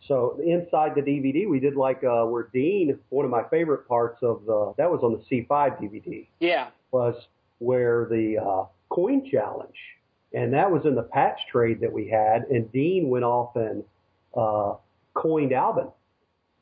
so inside the D V D, we did like uh, where Dean, one of my favorite parts of the, that was on the C five D V D. Yeah. Was where the uh, coin challenge. And that was in the patch trade that we had. And Dean went off and uh, coined Albin.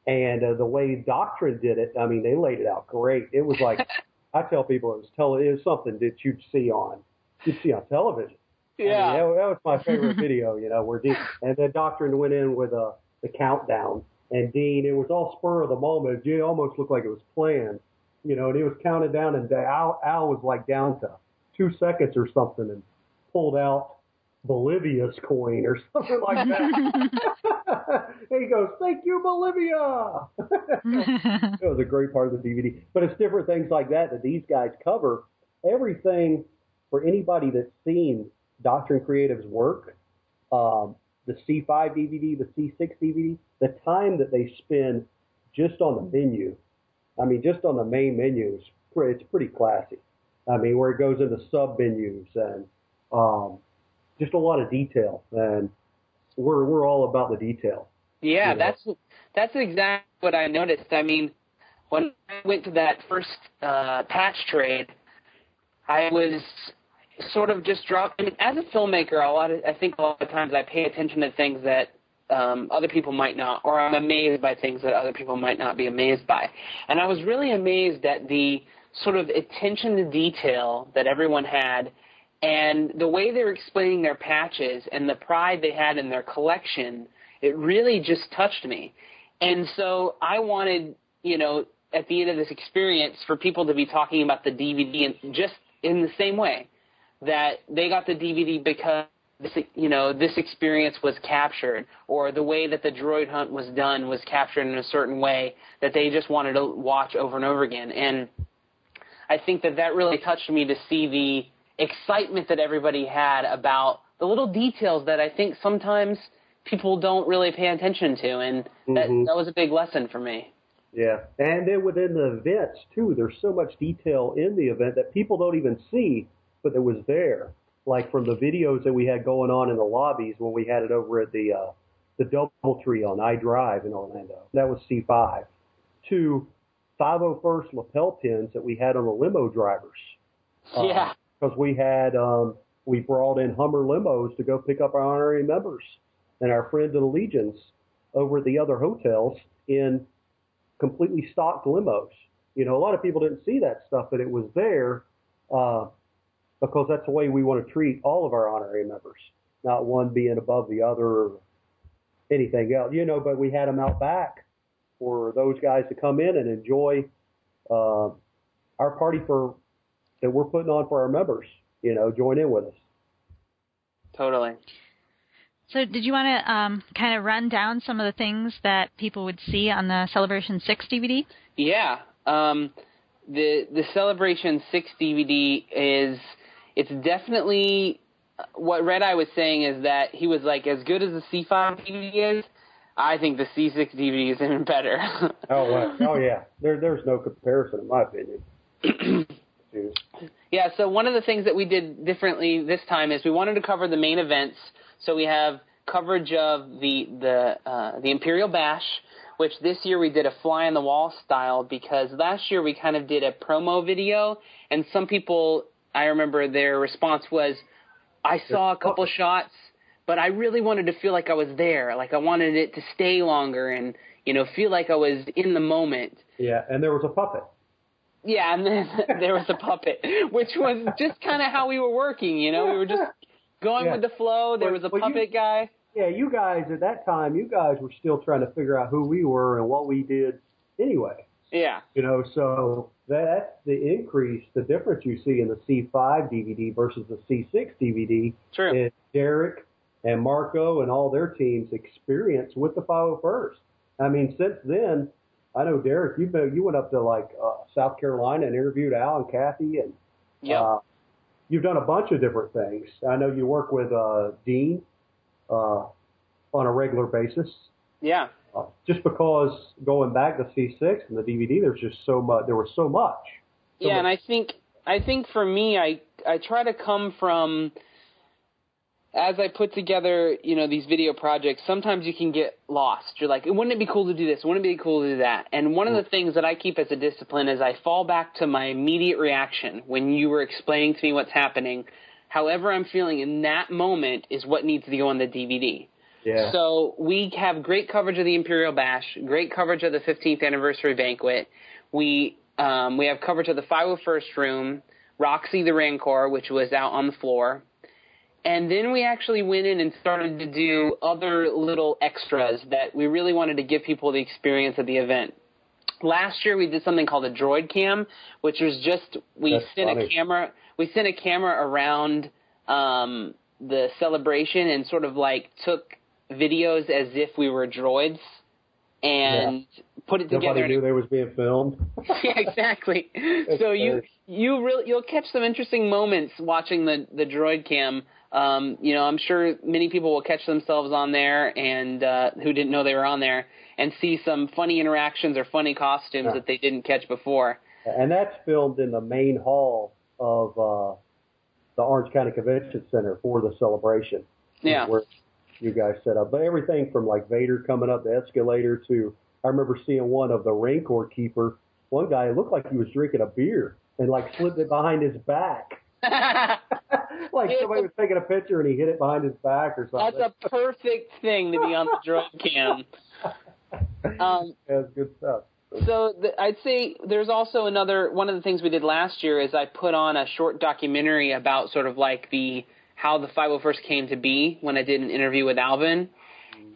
And uh, the way Doctrine did it, I mean, they laid it out great. It was like, I tell people it was, tele- it was something that you'd see on, you'd see on television. Yeah. I mean, that, that was my favorite video, you know, where Dean, and then Doctrine went in with uh, the countdown. And Dean, it was all spur of the moment. It almost looked like it was planned, you know, and he was counted down. And Al, Al was like down to two seconds or something and pulled out Bolivia's coin or something like that. He goes, "Thank you, Bolivia." It was a great part of the D V D. But it's different things like that that these guys cover. Everything for anybody that's seen Doctrine Creative's work, um, the C five D V D, the C six D V D, the time that they spend just on the menu, I mean, just on the main menus, it's pretty classy. I mean, where it goes into sub-menus and um, just a lot of detail, and we're we're all about the detail. Yeah, you know? that's that's exactly what I noticed. I mean, when I went to that first uh, patch trade, I was sort of just dropped. I mean, as a filmmaker, a lot of, I think a lot of times I pay attention to things that um, other people might not, or I'm amazed by things that other people might not be amazed by. And I was really amazed at the sort of attention to detail that everyone had. And the way they were explaining their patches and the pride they had in their collection, it really just touched me. And so I wanted, you know, at the end of this experience for people to be talking about the D V D and just in the same way that they got the D V D because, this, you know, this experience was captured, or the way that the droid hunt was done was captured in a certain way that they just wanted to watch over and over again. And I think that that really touched me to see the excitement that everybody had about the little details that I think sometimes people don't really pay attention to, and that, mm-hmm. that was a big lesson for me. Yeah, and then within the events, too, there's so much detail in the event that people don't even see, but it was there, like from the videos that we had going on in the lobbies when we had it over at the uh, the Doubletree on iDrive in Orlando. That was C five. To five oh first lapel pins that we had on the limo drivers. Yeah. Uh, Because we had, um, we brought in Hummer limos to go pick up our honorary members and our friends of the Legions over at the other hotels in completely stocked limos. You know, a lot of people didn't see that stuff, but it was there uh, because that's the way we want to treat all of our honorary members, not one being above the other or anything else. You know, but we had them out back for those guys to come in and enjoy uh, our party for that we're putting on for our members, you know, join in with us. Totally. So did you want to um, kind of run down some of the things that people would see on the Celebration six D V D? Yeah. Um, the the Celebration six D V D is, it's definitely, what Red Eye was saying is that he was like, as good as the C five D V D is, I think the C six D V D is even better. Oh, wow. Oh, yeah. There, there's no comparison, in my opinion. Yeah, so one of the things that we did differently this time is we wanted to cover the main events. So we have coverage of the the uh, the Imperial Bash, which this year we did a fly on the wall style, because last year we kind of did a promo video, and some people, I remember their response was, "I saw a couple shots, but I really wanted to feel like I was there, like I wanted it to stay longer and, you know, feel like I was in the moment." Yeah, and there was a puppet. Yeah, and then there was a puppet, which was just kind of how we were working, you know. We were just going yeah. with the flow. There was a well, puppet you, guy. Yeah, you guys at that time, you guys were still trying to figure out who we were and what we did anyway. Yeah. You know, so that's the increase, the difference you see in the C five D V D versus the C six D V D. True. Is Derek and Marco and all their team's experience with the five oh first. I mean, since then, I know, Derek, you you went up to, like, uh, South Carolina and interviewed Al and Kathy, and yep. uh, you've done a bunch of different things. I know you work with uh, Dean uh, on a regular basis. Yeah. Uh, just because going back to C six and the D V D, there's just so much. There was so much. So yeah, much. And I think I think for me, I I try to come from, as I put together, you know, these video projects, sometimes you can get lost. You're like, wouldn't it be cool to do this? Wouldn't it be cool to do that? And one of the things that I keep as a discipline is I fall back to my immediate reaction when you were explaining to me what's happening. However I'm feeling in that moment is what needs to go on the D V D. Yeah. So we have great coverage of the Imperial Bash, great coverage of the fifteenth anniversary banquet. We um, we have coverage of the five oh first room, Roxy the Rancor, which was out on the floor. And then we actually went in and started to do other little extras that we really wanted to give people the experience of the event. Last year we did something called a droid cam, which was just we That's sent funny. a camera we sent a camera around um, the celebration and sort of like took videos as if we were droids and yeah. put it together. Nobody knew they was being filmed. Yeah, exactly. So you you really you'll catch some interesting moments watching the the droid cam. Um, you know, I'm sure many people will catch themselves on there and uh, who didn't know they were on there and see some funny interactions or funny costumes yeah. that they didn't catch before. And that's filmed in the main hall of uh, the Orange County Convention Center for the celebration. Yeah. Where you guys set up. But everything from, like, Vader coming up the escalator to I remember seeing one of the Rancor Keeper. One guy, it looked like he was drinking a beer and, like, slipped it behind his back. Like somebody was taking a picture and he hit it behind his back or something. That's a perfect thing to be on the droid cam. Um, yeah, that's good stuff. So the, I'd say there's also another one of the things we did last year is I put on a short documentary about sort of like the how the five oh first came to be when I did an interview with Alvin,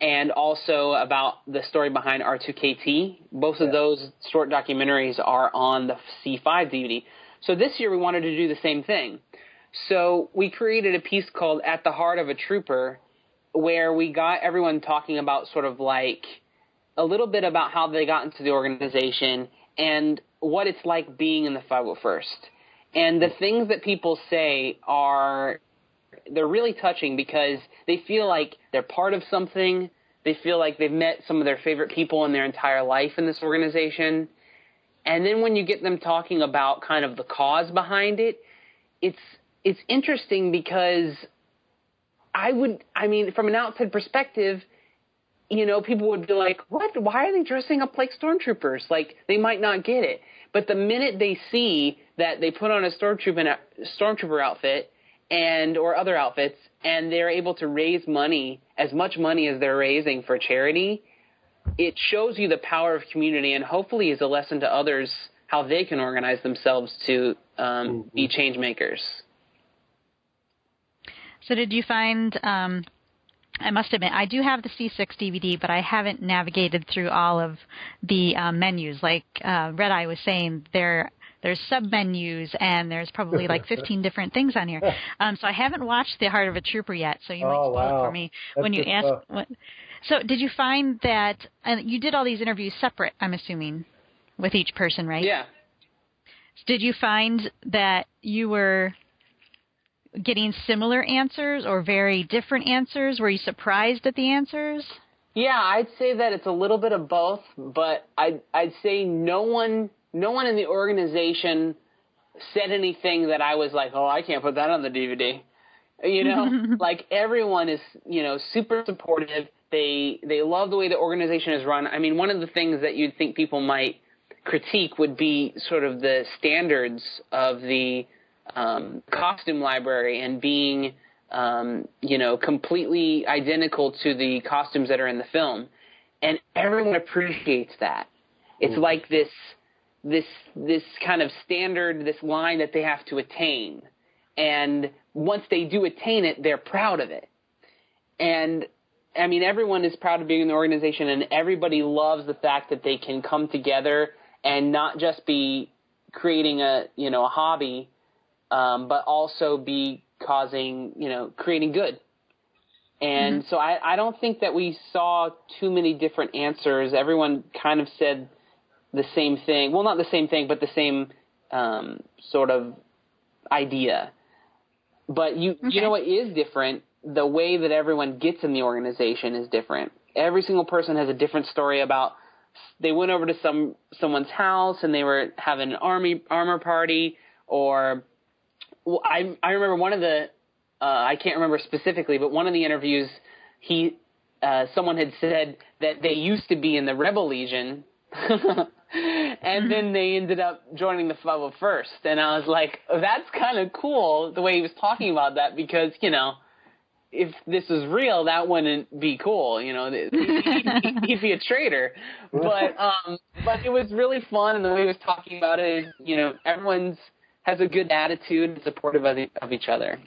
and also about the story behind R two K T. Both yeah. of those short documentaries are on the C five D V D. So this year we wanted to do the same thing. So we created a piece called At the Heart of a Trooper where we got everyone talking about sort of like a little bit about how they got into the organization and what it's like being in the five oh first. And the things that people say are they're really touching because they feel like they're part of something. They feel like they've met some of their favorite people in their entire life in this organization. And then when you get them talking about kind of the cause behind it, it's it's interesting because I would, I mean, from an outside perspective, you know, people would be like, what? Why are they dressing up like stormtroopers? Like, they might not get it. But the minute they see that they put on a stormtrooper, stormtrooper outfit and or other outfits and they're able to raise money, as much money as they're raising for charity, it shows you the power of community and hopefully is a lesson to others how they can organize themselves to um, mm-hmm. be change makers. So did you find um, – I must admit, I do have the C six D V D, but I haven't navigated through all of the uh, menus. Like uh, Red Eye was saying, there there's sub-menus and there's probably like fifteen different things on here. Um, so I haven't watched The Heart of a Trooper yet, so you oh, might spoil wow. it for me That's when you ask – So did you find that and you did all these interviews separate, I'm assuming, with each person, right? Yeah. Did you find that you were getting similar answers or very different answers? Were you surprised at the answers? Yeah, I'd say that it's a little bit of both, but I'd, I'd say no one, no one in the organization said anything that I was like, oh, I can't put that on the D V D. You know, like everyone is, you know, super supportive. They they love the way the organization is run. I mean, one of the things that you'd think people might critique would be sort of the standards of the um, costume library and being, um, you know, completely identical to the costumes that are in the film. And everyone appreciates that. It's mm-hmm. like this this this kind of standard, this line that they have to attain. And once they do attain it, they're proud of it. And I mean, everyone is proud of being in the organization, and everybody loves the fact that they can come together and not just be creating a, you know, a hobby, um, but also be causing, you know, creating good. And mm-hmm. so I, I don't think that we saw too many different answers. Everyone kind of said the same thing. Well, not the same thing, but the same um, sort of idea. But you, okay. you know what is different? The way that everyone gets in the organization is different. Every single person has a different story about they went over to some someone's house and they were having an army armor party, or I, I remember one of the, uh, I can't remember specifically, but one of the interviews, he, uh, someone had said that they used to be in the Rebel Legion, and then they ended up joining the five oh first. And I was like, that's kind of cool the way he was talking about that, because, you know, if this was real, that wouldn't be cool, you know. He'd, he'd be a traitor. But um, but it was really fun, and the way he was talking about it, you know, everyone's has a good attitude and supportive of, the, of each other.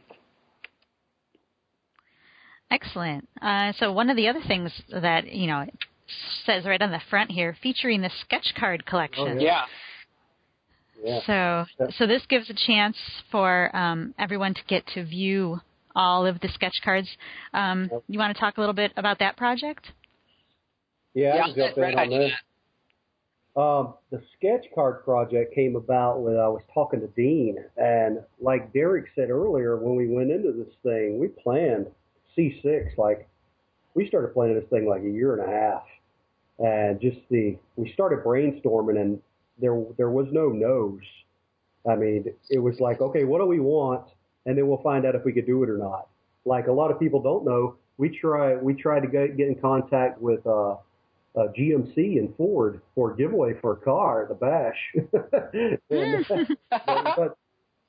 Excellent. Uh, so one of the other things that, you know, it says right on the front here, featuring the sketch card collection. Oh, yeah. yeah. So so this gives a chance for um, everyone to get to view all of the sketch cards. Um, you want to talk a little bit about that project? Yeah, I can jump in on this. Um, the sketch card project came about when I was talking to Dean, and like Derek said earlier, when we went into this thing, we planned C six. Like, we started planning this thing like a year and a half, and just the we started brainstorming, and there there was no no's. I mean, it was like, okay, what do we want? And then we'll find out if we could do it or not. Like, a lot of people don't know, we try we tried to get, get in contact with uh, uh, G M C and Ford for a giveaway for a car, the Bash. and, but, but,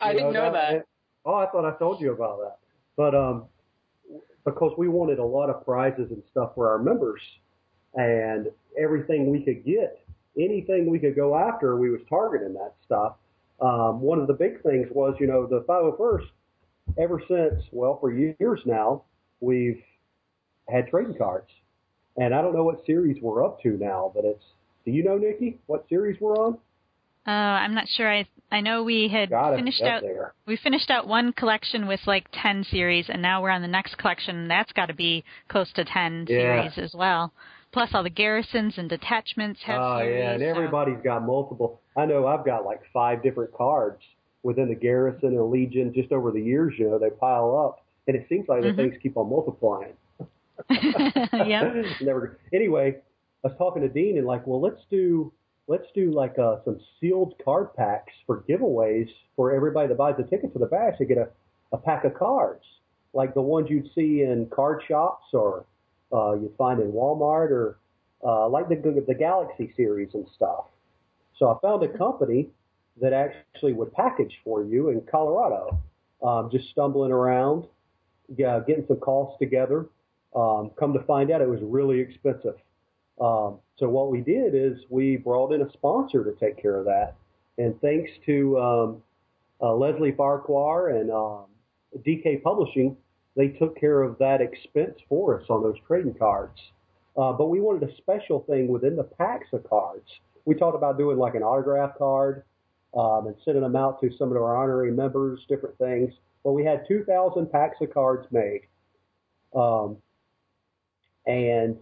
I know, didn't know that. that. And, oh, I thought I told you about that. But um, because we wanted a lot of prizes and stuff for our members, and everything we could get, anything we could go after, we was targeting that stuff. Um, one of the big things was, you know, the five oh first. Ever since, well, for years now, we've had trading cards. And I don't know what series we're up to now, but it's, do you know, Nikki, what series we're on? Uh, I'm not sure. I I know we had Gotta finished out there. We finished out one collection with like ten series, and now we're on the next collection. That's got to be close to ten yeah. series as well. Plus all the garrisons and detachments have Oh, series, yeah, and so. Everybody's got multiple. I know I've got like five different cards within the garrison and legion just over the years, you know, they pile up, and it seems like mm-hmm. the things keep on multiplying. yeah. Never. Anyway, I was talking to Dean and like, well, let's do let's do like uh, some sealed card packs for giveaways for everybody that buys a ticket to the Bash to get a, a pack of cards, like the ones you'd see in card shops or uh, you'd find in Walmart or uh, like the the Galaxy series and stuff. So I found a company that actually would package for you in Colorado, um, just stumbling around, yeah, getting some calls together. Um, come to find out, it was really expensive. Um, so what we did is we brought in a sponsor to take care of that. And thanks to um, uh, Leslie Farquhar and um, D K Publishing, they took care of that expense for us on those trading cards. Uh, but we wanted a special thing within the packs of cards. We talked about doing like an autograph card um, and sending them out to some of our honorary members, different things. But we had two thousand packs of cards made. Um, and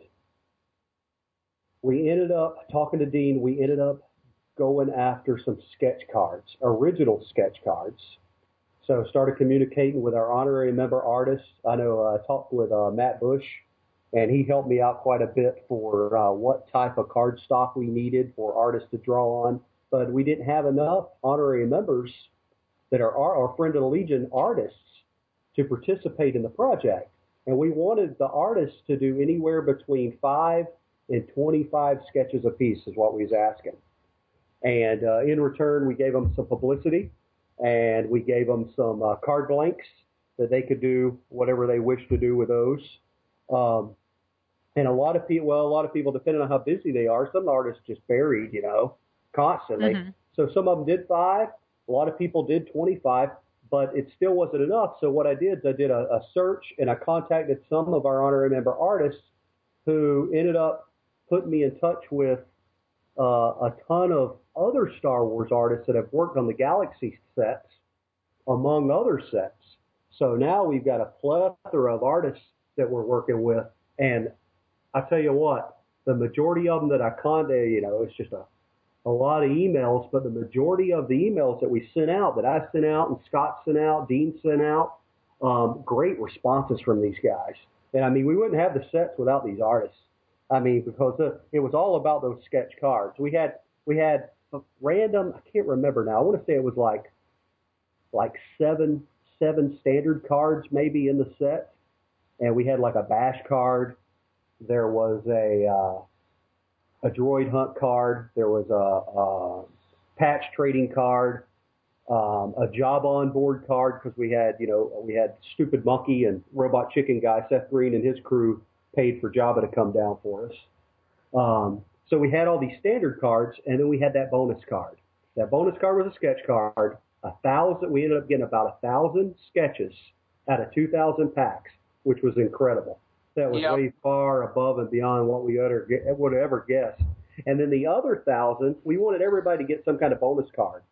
we ended up, talking to Dean, we ended up going after some sketch cards, original sketch cards. So started communicating with our honorary member artists. I know I talked with uh, Matt Bush. And he helped me out quite a bit for uh, what type of card stock we needed for artists to draw on. But we didn't have enough honorary members that are our, our Friend of the Legion artists to participate in the project. And we wanted the artists to do anywhere between five and twenty-five sketches apiece is what we was asking. And uh, in return, we gave them some publicity, and we gave them some uh, card blanks that they could do whatever they wished to do with those. Um, And a lot of people, well, a lot of people, depending on how busy they are, some artists just buried, you know, constantly. Mm-hmm. So some of them did five. A lot of people did twenty-five, but it still wasn't enough. So what I did is I did a, a search, and I contacted some of our honorary member artists who ended up putting me in touch with uh, a ton of other Star Wars artists that have worked on the Galaxy sets, among other sets. So now we've got a plethora of artists that we're working with, and I tell you what, the majority of them that I contacted, you know, it's just a, a lot of emails, but the majority of the emails that we sent out, that I sent out and Scott sent out, Dean sent out, um, great responses from these guys. And, I mean, we wouldn't have the sets without these artists. I mean, because the, it was all about those sketch cards. We had we had a random, I can't remember now, I want to say it was like like seven seven standard cards maybe in the set, and we had like a bash card. There was a uh, a droid hunt card. There was a, a patch trading card, um, a job on board card, because we had you know we had Stupid Monkey and Robot Chicken guy Seth Green and his crew paid for Jabba to come down for us. Um, so we had all these standard cards, and then we had that bonus card. That bonus card was a sketch card. A thousand. We ended up getting about a thousand sketches out of two thousand packs, which was incredible. That was yep. way far above and beyond what we utter, would ever guess. And then the other thousand, we wanted everybody to get some kind of bonus card.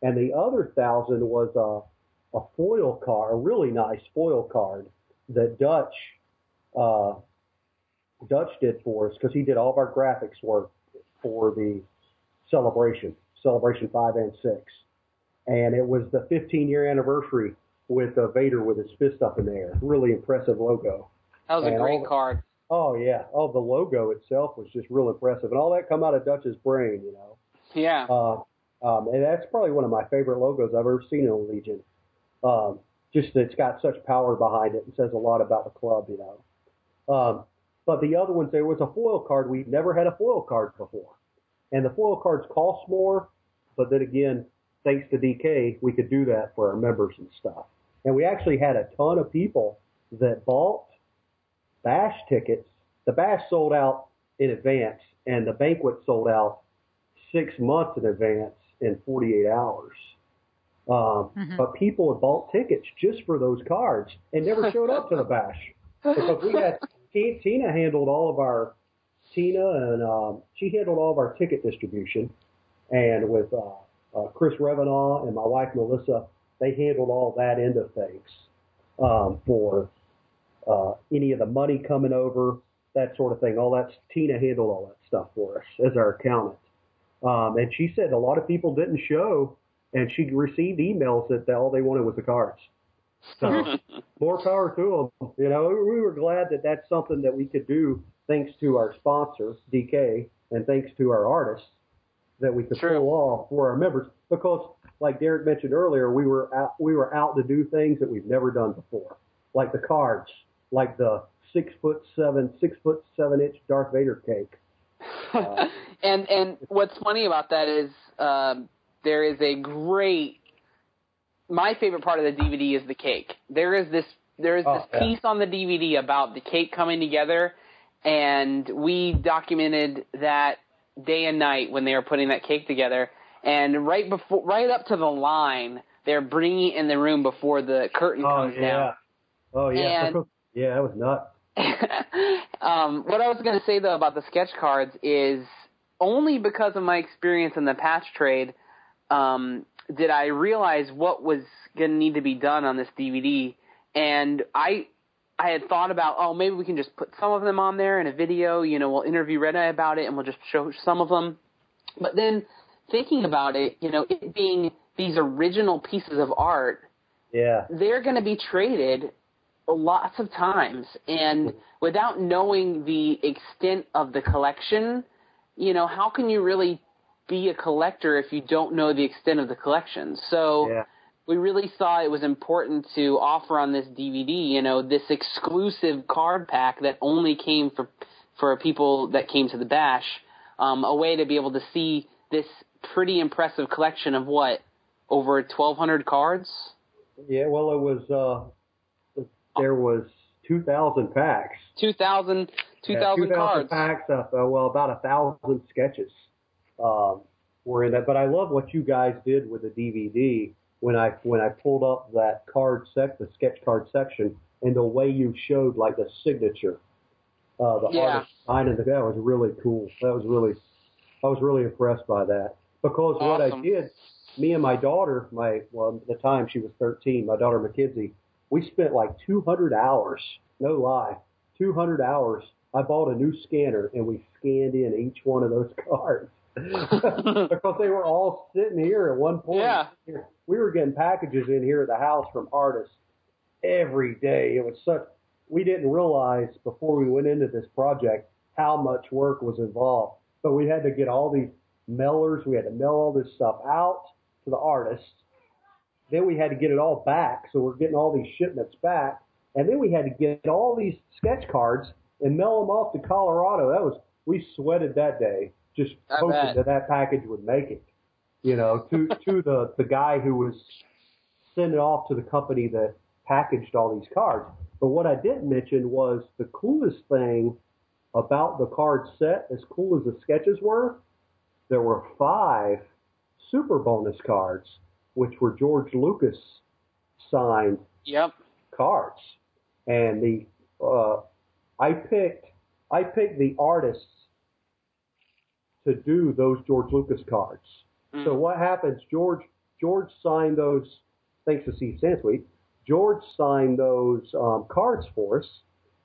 And the other thousand was a, a foil card, a really nice foil card that Dutch uh, Dutch did for us, because he did all of our graphics work for the celebration, celebration five and six. And it was the fifteen-year anniversary with uh, Vader with his fist up in the air. Really impressive logo. That was and a great the, card. Oh, yeah. Oh, the logo itself was just real impressive. And all that come out of Dutch's brain, you know. Yeah. Uh, um, and that's probably one of my favorite logos I've ever seen in Legion. Um, just it's got such power behind it and says a lot about the club, you know. Um, but the other ones, there was a foil card. We've never had a foil card before. And the foil cards cost more, but then again, thanks to D K, we could do that for our members and stuff. And we actually had a ton of people that bought bash tickets. The bash sold out in advance, and the banquet sold out six months in advance in forty-eight hours. Um, mm-hmm. But people had bought tickets just for those cards and never showed up to the bash. Because we had Tina handled all of our Tina and um, she handled all of our ticket distribution, and with. Uh, Uh, Chris Revenaugh and my wife, Melissa, they handled all that end of things um, for uh, any of the money coming over, that sort of thing. All that, Tina handled all that stuff for us as our accountant. Um, and she said a lot of people didn't show, and she received emails that all they wanted was the cards. So more power to them. You know, we were glad that that's something that we could do thanks to our sponsor, D K, and thanks to our artists, that we could True. pull off for our members, because like Derek mentioned earlier, we were out, we were out to do things that we've never done before, like the cards, like the six foot seven, six foot seven inch Darth Vader cake. Uh, and and what's funny about that is um, there is a great. My favorite part of the D V D is the cake. There is this there is this oh, piece yeah. on the D V D about the cake coming together, and we documented that day and night when they were putting that cake together, and right before, right up to the line, they're bringing it in the room before the curtain oh, comes yeah. down. Oh yeah, and, yeah, that was nuts. um, what I was going to say though about the sketch cards is only because of my experience in the patch trade um, did I realize what was going to need to be done on this D V D, and I. I had thought about, oh, maybe we can just put some of them on there in a video. You know, we'll interview Red Eye about it, and we'll just show some of them. But then thinking about it, you know, it being these original pieces of art, yeah, they're going to be traded lots of times. And without knowing the extent of the collection, you know, how can you really be a collector if you don't know the extent of the collection? So yeah. We really saw it was important to offer on this D V D, you know, this exclusive card pack that only came for for people that came to the bash, um, a way to be able to see this pretty impressive collection of, what, over twelve hundred cards? Yeah, well, it was uh, – there was two thousand packs. two thousand, two thousand, yeah, two thousand cards. Packs, uh, well, about one thousand sketches um, were in that. But I love what you guys did with the D V D. When I when I pulled up that card sec, the sketch card section, and the way you showed like the signature, uh, the yeah. artist sign, and that was really cool. That was really, I was really impressed by that, because awesome. what I did, me and my daughter, my well at the time she was thirteen, my daughter McKenzie, we spent like two hundred hours, no lie, two hundred hours. I bought a new scanner and we scanned in each one of those cards. Because they were all sitting here at one point. Yeah. We were getting packages in here at the house from artists every day. It was such, we didn't realize before we went into this project how much work was involved. But we had to get all these mailers, we had to mail all this stuff out to the artists. Then we had to get it all back, so we're getting all these shipments back. And then we had to get all these sketch cards and mail them off to Colorado. That was, we sweated that day, just hoping that that package would make it, you know, to to the, the guy who was sending it off to the company that packaged all these cards. But what I didn't mention was the coolest thing about the card set, as cool as the sketches were, there were five super bonus cards, which were George Lucas signed yep. cards. And the uh, I picked I picked the artists to do those George Lucas cards. Mm. So what happens? George George signed those, thanks to Steve Sansweet. George signed those um, cards for us.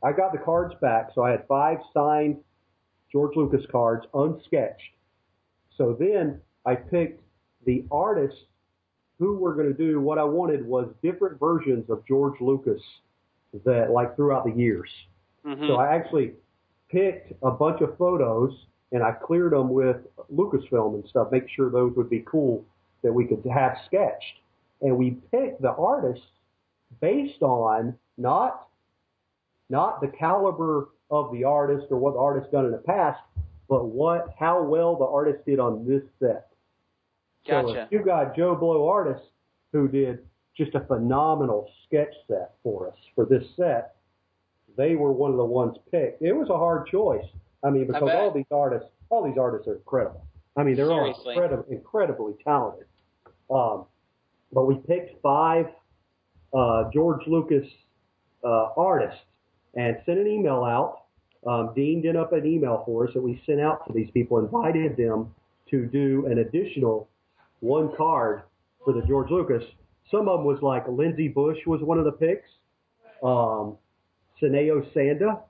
I got the cards back, so I had five signed George Lucas cards, unsketched. So then I picked the artists who were going to do what I wanted was different versions of George Lucas that, like, throughout the years. Mm-hmm. So I actually picked a bunch of photos, and I cleared them with Lucasfilm and stuff, make sure those would be cool that we could have sketched. And we picked the artists based on not not the caliber of the artist or what the artist done in the past, but what how well the artist did on this set. Gotcha. So if you got Joe Blow artist who did just a phenomenal sketch set for us for this set, they were one of the ones picked. It was a hard choice. I mean, because I all these artists, all these artists are incredible. I mean, they're all incredib- incredibly talented. Um, but we picked five uh, George Lucas uh, artists and sent an email out. Um, Dean did up an email for us that we sent out to these people, invited them to do an additional one card for the George Lucas. Some of them was like Lindsay Bush was one of the picks. Um, Seneo Sanda,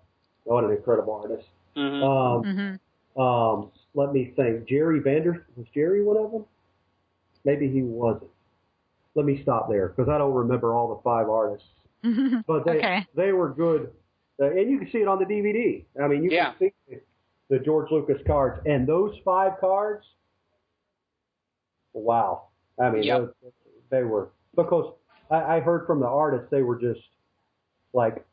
what an incredible artist. Mm-hmm. Um, mm-hmm. um, let me think. Jerry Vander, was Jerry one of them? Maybe he wasn't. Let me stop there because I don't remember all the five artists. Mm-hmm. But they okay. they were good. Uh, and you can see it on the D V D. I mean, you yeah. can see the George Lucas cards. And those five cards, wow. I mean, yep. those, they were, because I, I heard from the artists, they were just like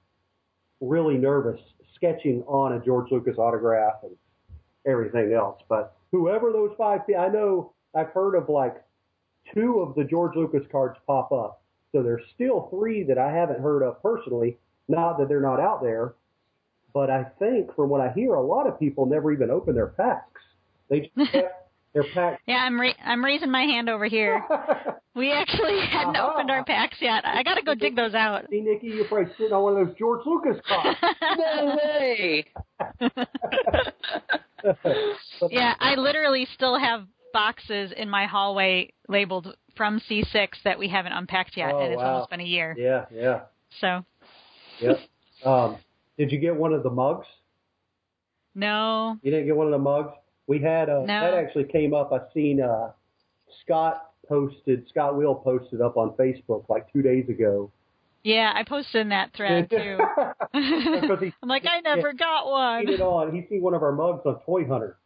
really nervous sketching on a George Lucas autograph and everything else. But whoever those five, I know I've heard of like two of the George Lucas cards pop up. So there's still three that I haven't heard of personally. Not that they're not out there, but I think from what I hear, a lot of people never even open their packs. They just kept their packs. Yeah, I'm re- I'm raising my hand over here. We actually hadn't uh-huh. opened our packs yet. I got to go dig those out. See, Nikki, you're probably sitting on one of those George Lucas cards. No way. Yeah, I literally still have boxes in my hallway labeled from C six that we haven't unpacked yet, oh, and it's wow. almost been a year. Yeah, yeah. So. Yep. Um, did you get one of the mugs? No. You didn't get one of the mugs? We had a, no. That actually came up. I've seen uh, Scott posted, Scott Will posted up on Facebook like two days ago. Yeah, I posted in that thread too. he, I'm like, I never he, got one. He on, he's seen one of our mugs on Toy Hunter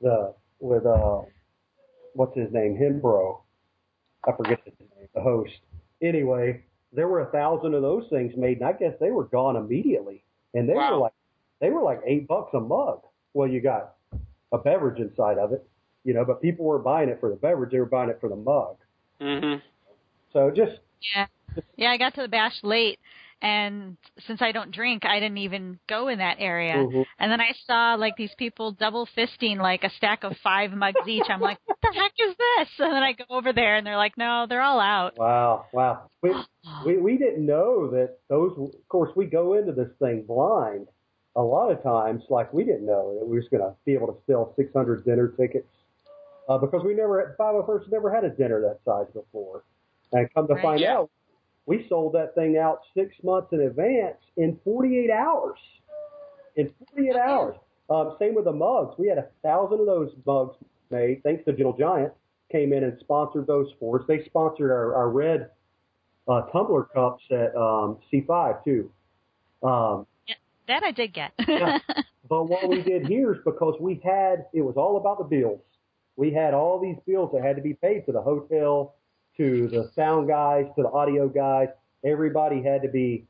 the, with, uh, what's his name? Himbro. I forget his name, the host. Anyway. There were a thousand of those things made, and I guess they were gone immediately. And they wow. were like, they were like eight bucks a mug. Well, you got a beverage inside of it, you know. But people were buying it for the beverage; they were buying it for the mug. Mm-hmm. So just yeah, yeah. I got to the bash late, and since I don't drink, I didn't even go in that area. Mm-hmm. And then I saw like these people double fisting like a stack of five mugs each. I'm like, what the heck is this? And then I go over there, and they're like, no, they're all out. Wow, wow. We, we, we didn't know that those – of course, we go into this thing blind a lot of times. Like, we didn't know that we were just going to be able to sell six hundred dinner tickets uh, because we never – five oh first never had a dinner that size before. And come to right. find yeah. out, we sold that thing out six months in advance in forty-eight hours. In forty-eight hours. Um, same with the mugs. We had a thousand of those mugs made. Thanks to Gentle Giant, came in and sponsored those for us. They sponsored our, our red uh, tumbler cups at um, C five, too. Um, yeah, that I did get. Yeah. But what we did here is because we had – it was all about the bills. We had all these bills that had to be paid for the hotel, to the sound guys, to the audio guys. Everybody had to be,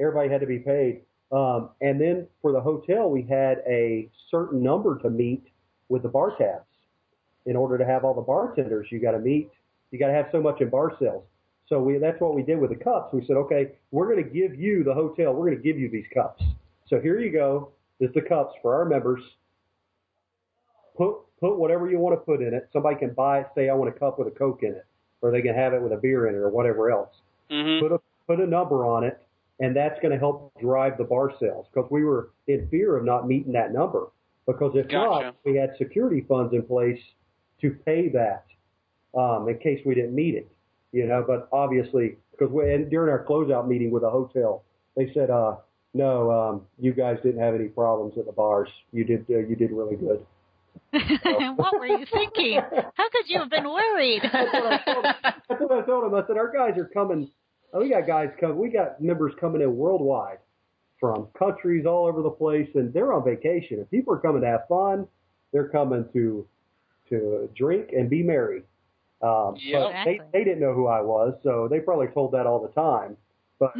everybody had to be paid. Um, and then for the hotel, we had a certain number to meet with the bar tabs. In order to have all the bartenders, you got to meet, you got to have so much in bar sales. So we, that's what we did with the cups. We said, okay, we're going to give you the hotel. We're going to give you these cups. So here you go. This is the cups for our members. Put, put whatever you want to put in it. Somebody can buy it, say, I want a cup with a Coke in it, or they can have it with a beer in it or whatever else. Mm-hmm. Put a, put a number on it. And that's going to help drive the bar sales, because we were in fear of not meeting that number, because if gotcha. not, we had security funds in place to pay that um, in case we didn't meet it, you know. But obviously, because we, and during our closeout meeting with the hotel, they said, uh, "No, um, you guys didn't have any problems at the bars. You did, uh, you did really good." So. What were you thinking? How could you have been worried? That's what I told them. That's what I told them. I said, "Our guys are coming. We got guys come. We got members coming in worldwide from countries all over the place, and they're on vacation. If people are coming to have fun, they're coming to to drink and be merry." Um, yeah, but exactly. they, they didn't know who I was, so they probably told that all the time. But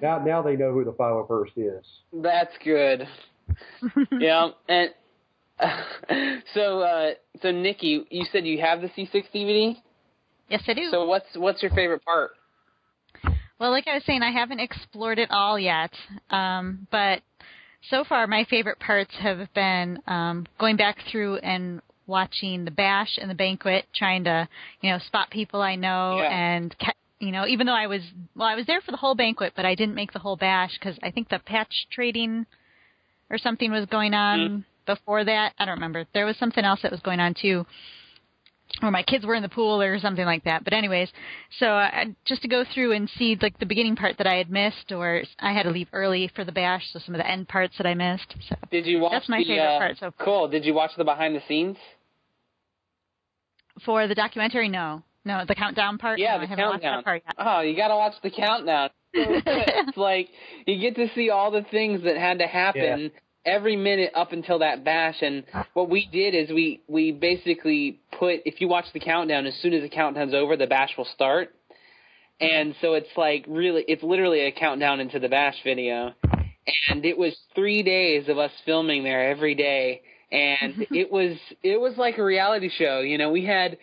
now now they know who the five oh first is. That's good. Yeah, and uh, so uh, so Nikki, you said you have the C six D V D. Yes, I do. So what's what's your favorite part? Well, like I was saying, I haven't explored it all yet, um, but so far my favorite parts have been um, going back through and watching the bash and the banquet, trying to, you know, spot people I know. Yeah. And, you know, even though I was, well, I was there for the whole banquet, but I didn't make the whole bash because I think the patch trading or something was going on mm-hmm. before that. I don't remember. There was something else that was going on, too. Or my kids were in the pool or something like that. But anyways, so I, just to go through and see, like, the beginning part that I had missed, or I had to leave early for the bash, so some of the end parts that I missed. So Did you watch that's my the, favorite uh, part so far. Cool. Did you watch the behind-the-scenes? For the documentary, no. No, the countdown part? Yeah, no, the I countdown. Watched that part yet. Oh, you got to watch the countdown. It's like you get to see all the things that had to happen. Yeah. Every minute up until that bash. And what we did is we, we basically put, if you watch the countdown, as soon as the countdown's over, the bash will start. And so it's like really, it's literally a countdown into the bash video. And it was three days of us filming there every day. And it was, it was like a reality show. You know, we had,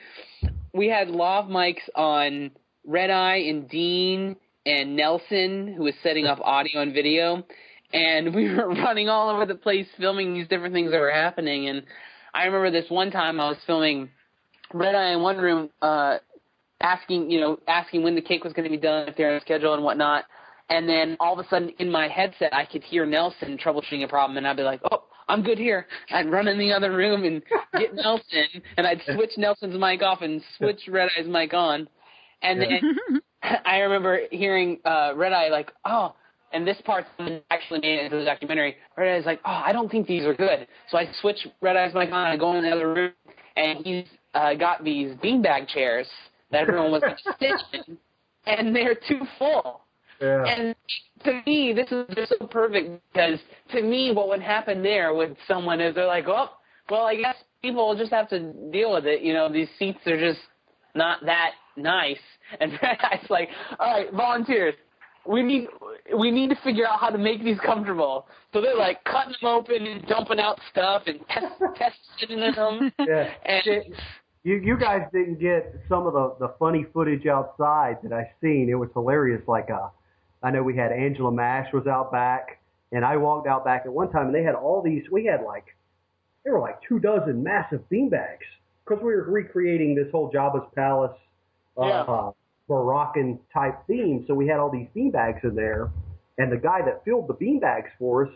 we had lav mics on Red Eye and Dean and Nelson, who was setting up audio and video. And we were running all over the place filming these different things that were happening. And I remember this one time I was filming Red Eye in one room, uh, asking, you know, asking when the cake was going to be done, if they're on schedule and whatnot. And then all of a sudden in my headset, I could hear Nelson troubleshooting a problem. And I'd be like, oh, I'm good here. I'd run in the other room and get Nelson. And I'd switch Nelson's mic off and switch Red Eye's mic on. And then I remember hearing uh, Red Eye like, oh, and this part actually made it into the documentary. Red Eye's like, oh, I don't think these are good. So I switch Red Eye's mic on and I go in the other room, and he's uh, got these beanbag chairs that everyone was sitting in, and they're too full. Yeah. And to me, this is just so perfect, because to me what would happen there with someone is they're like, oh, well, I guess people will just have to deal with it. You know, these seats are just not that nice. And Red Eye's like, all right, volunteers. We need we need to figure out how to make these comfortable. So they're like cutting them open and dumping out stuff and test, testing them. Yeah. And you you guys didn't get some of the, the funny footage outside that I seen. It was hilarious. Like uh, I know we had Angela Mash was out back, and I walked out back at one time, and they had all these. We had like there were like two dozen massive beanbags, because we were recreating this whole Jabba's Palace. Uh, yeah. Moroccan type theme, so we had all these beanbags in there, and the guy that filled the beanbags for us